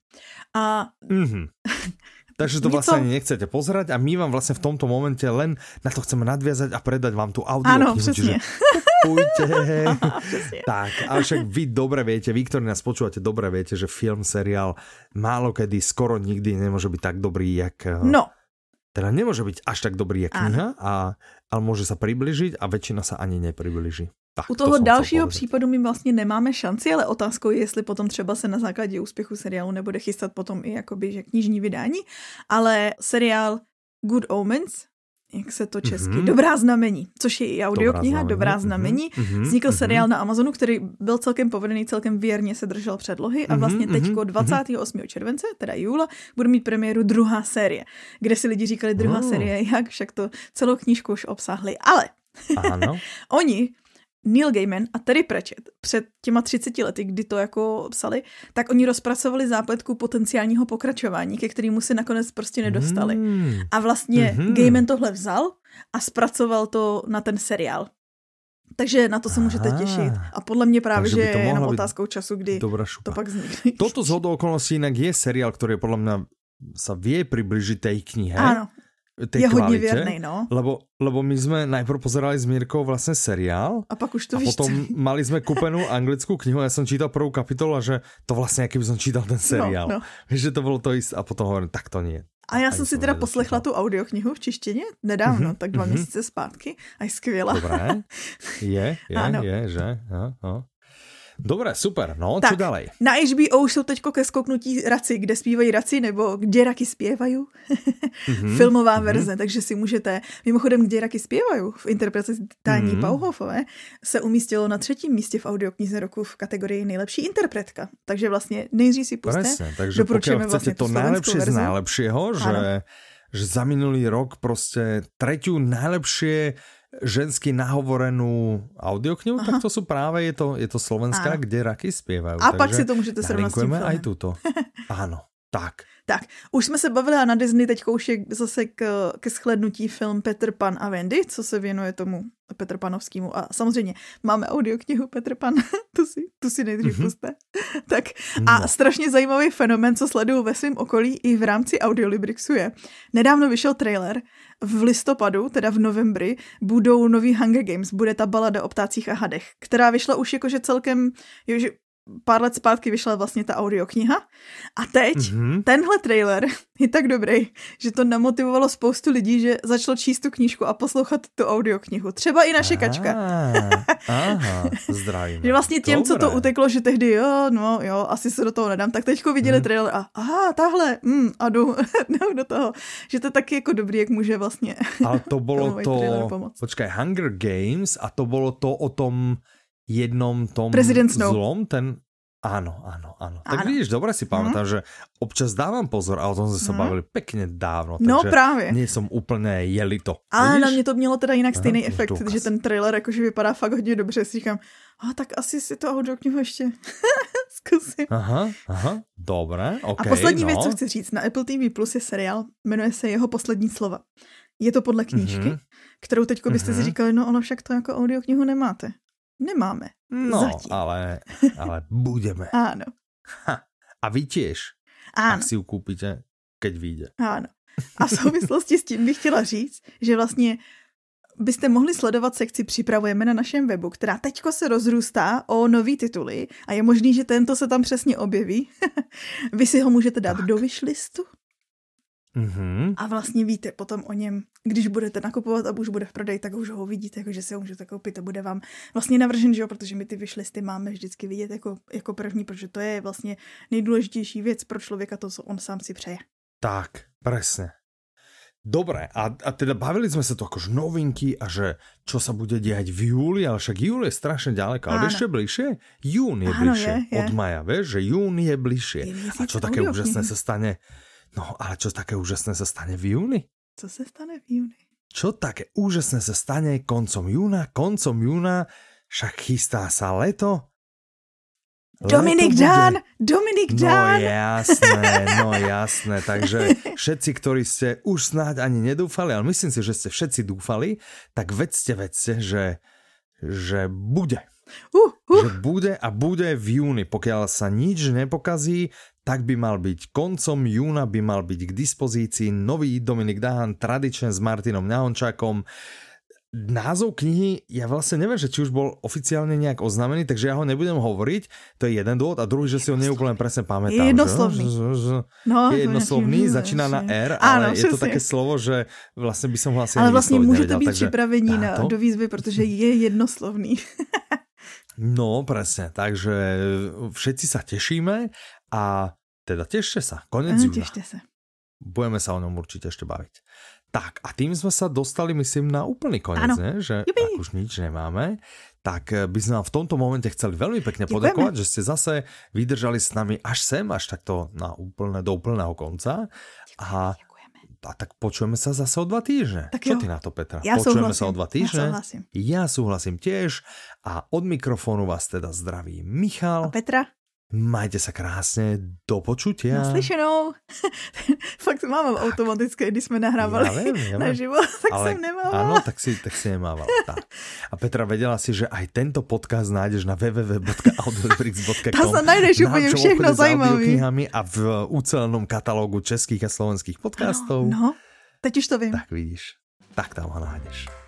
A... Takže to vlastne nechcete pozerať a my vám vlastne v tomto momente len na to chceme nadviazať a predať vám tú audio. Áno, presne. Tak, ale však vy dobre viete, vy, ktorí nás počúvate, dobre viete, že film, seriál málokedy, skoro nikdy nemôže byť tak dobrý, jak... No. Teda nemôže byť až tak dobrý, jak kniha, ale môže sa približiť a väčšina sa ani nepribliží. Tak, u toho dalšího případu my vlastně nemáme šanci, ale otázkou je, jestli potom třeba se na základě úspěchu seriálu nebude chystat potom i jakoby, že knižní vydání, ale seriál Good Omens, jak se to česky, Dobrá znamení, což je i audiokniha, Dobrá znamení, vznikl seriál na Amazonu, který byl celkem povedený, celkem věrně se držel předlohy a vlastně teďko 28. července, teda júla, bude mít premiéru druhá série, kde si lidi říkali druhá série, jak však to celou knížku už obsáhli, ale oni Neil Gaiman a Terry Pratchett před těma 30 lety, kdy to jako psali, tak oni rozpracovali zápletku potenciálního pokračování, ke kterému se nakonec prostě nedostali. A vlastně Gaiman tohle vzal a zpracoval to na ten seriál. Takže na to sa môžete tešiť. A podľa mňa práve, že je jenom otázkou času, kdy to pak vznikne. Toto zhodou okolností inak je seriál, ktorý podľa mňa sa vie približiť tej knihe. Áno. Je hodně věrnej, no. Lebo my sme najprv pozerali s Mírkou vlastne seriál. A pak už to víš. A potom mali sme kúpenú anglickú knihu. Ja som čítal prvú kapitolu a že to vlastne, aký by som čítal ten seriál. No. Že to bolo to isté. A potom hovorím, tak to nie. A já jsem si teda poslechla tu audioknihu v češtině nedávno, tak 2 měsíce zpátky. A je skvělá. Dobré. Je, že? No. Dobré, super, no, tak, čo ďalej? Na HBO už jsou teďko ke skouknutí Raci, kde zpívají raci, nebo Kde raky zpěvají. Filmová verze, takže si můžete... Mimochodem, Kde raky zpěvají v interpretaci Tání Pauhofové se umístilo na 3. místě v audioknize roku v kategorii Nejlepší interpretka. Takže vlastně nejdřív si pusté. Presne, takže pokiaľ chcete to najlepšie z najlepšieho, že za minulý rok prostě 3. najlepšie žensky nahovorenú audioknihu, tak to sú práve, je to slovenská, Kde raky spievajú. A pak si to môžete srovnať s tým filmem. Aj túto. Áno, tak. Tak, už jsme se bavili a na Disney teďko už je zase ke shlednutí film Petr Pan a Wendy, co se věnuje tomu Petr Panovskému. A samozřejmě máme audioknihu Petr Pan, tu si nejdřív puste. Tak a strašně zajímavý fenomén, co sleduju ve svém okolí i v rámci Audiolibrixu je. Nedávno vyšel trailer, v listopadu, teda v novembri, budou nový Hunger Games, bude ta balada o ptácích a hadech, která vyšla už jakože celkem, pár let zpátky vyšla vlastně ta audiokniha a teď tenhle trailer je tak dobrý, že to namotivovalo spoustu lidí, že začalo číst tu knížku a poslouchat tu audioknihu. Třeba i naše Kačka. Aha, zdravím. Že vlastně těm, co to uteklo, že tehdy jo, asi se do toho nedám, tak teďko viděli trailer a a jdu do toho. Že to taky jako dobrý, jak může vlastně. Ale to bylo to, počkej, Hunger Games a to bylo to o tom jednom tom zlom, ten... Áno. Tak vidíš, dobre si pamätám, že občas dávam pozor a o tom sme sa bavili pekne dávno. No právě. Nie som úplne jelito. Ale na mě to mělo teda jinak stejný efekt, že ten trailer jakože vypadá fakt hodně dobře. Si říkám, tak asi si to audioknihu ještě zkusím. Aha, dobré, okay, a poslední věc, co chci říct, na Apple TV Plus je seriál, jmenuje se Jeho poslední slova. Je to podle knížky, kterou teďko byste si říkali, ono však to jako audioknihu nemáte. Nemáme. Zatím. ale budeme. Áno. A vy tiež. Áno. Ak si ju kúpite, keď vyjde. Áno. A v souvislosti s tím bych chtěla říct, že vlastně byste mohli sledovat sekci Připravujeme na našem webu, která teďko se rozrůstá o nový tituly a je možný, že tento se tam přesně objeví. Vy si ho můžete dát do wishlistu. A vlastně víte potom o něm, když budete nakupovat a už bude v prodeji, tak už ho vidíte, jakože si ho můžete koupit a bude vám vlastně navržen, že jo, protože my ty wishlisty máme vždycky vidět jako první, protože to je vlastně nejdůležitější věc pro člověka, to, co on sám si přeje. Tak, přesně. Dobre, a teda bavili sme sa tu akož novinky a že čo sa bude diať v júli, ale však júl je strašne ďaleko, ale ešte bližšie, jún je bližšie od maja, vieš, že jún je bližšie. A čo také úžasné sa stane? No, ale čo také úžasné sa stane v júni? Co sa stane v júni? Čo také úžasné sa stane koncom júna, však chystá sa leto. Dominik Jan! No jasné, takže všetci, ktorí ste už snáď ani nedúfali, ale myslím si, že ste všetci dúfali, tak vedzte, že bude. Že bude v júni, pokiaľ sa nič nepokazí, tak by mal byť koncom júna, by mal byť k dispozícii nový Dominik Dahan, tradične s Martinom Nahončákom. Názov knihy, ja vlastne neviem, že či už bol oficiálne nejak oznámený, takže ja ho nebudem hovoriť, to je jeden dôvod a druhý, že si ho neúplne presne pamätám. Je jednoslovný. Je jednoslovný, začína na R, ale je to také slovo, že vlastne by som ho asi ale vlastne môže to byť pripravení do výzvy, pretože je jednoslovný. No, presne, takže všetci sa tešíme a teda tešte sa, konec júna. Tešte sa. Budeme sa o ňom určite ešte baviť. Tak a tým sme sa dostali, myslím, na úplný koniec, ne? Že ak už nič nemáme, tak by sme vám v tomto momente chceli veľmi pekne poďakovať, že ste zase vydržali s nami až sem, až takto do úplného konca. A tak počujeme sa zase o 2 týždne. Tak čo ty na to, Petra? Ja počujeme sa o 2 týždne. Ja súhlasím tiež. A od mikrofónu vás teda zdraví Michal. A Petra. Majte sa krásne, do počutia. Naslyšenou. Fakt mám automatické, když sme nahrávali naživo, tak som nemávala. Áno, tak si nemávala. Tak. A Petra, vedela si, že aj tento podcast nájdeš na www.audiolibrix.com. Tam sa nájdeš úplne všechno zaujímavé. A v ucelenom katalógu českých a slovenských podcastov. No, teď už to vím. Tak vidíš, tak tam ho nájdeš.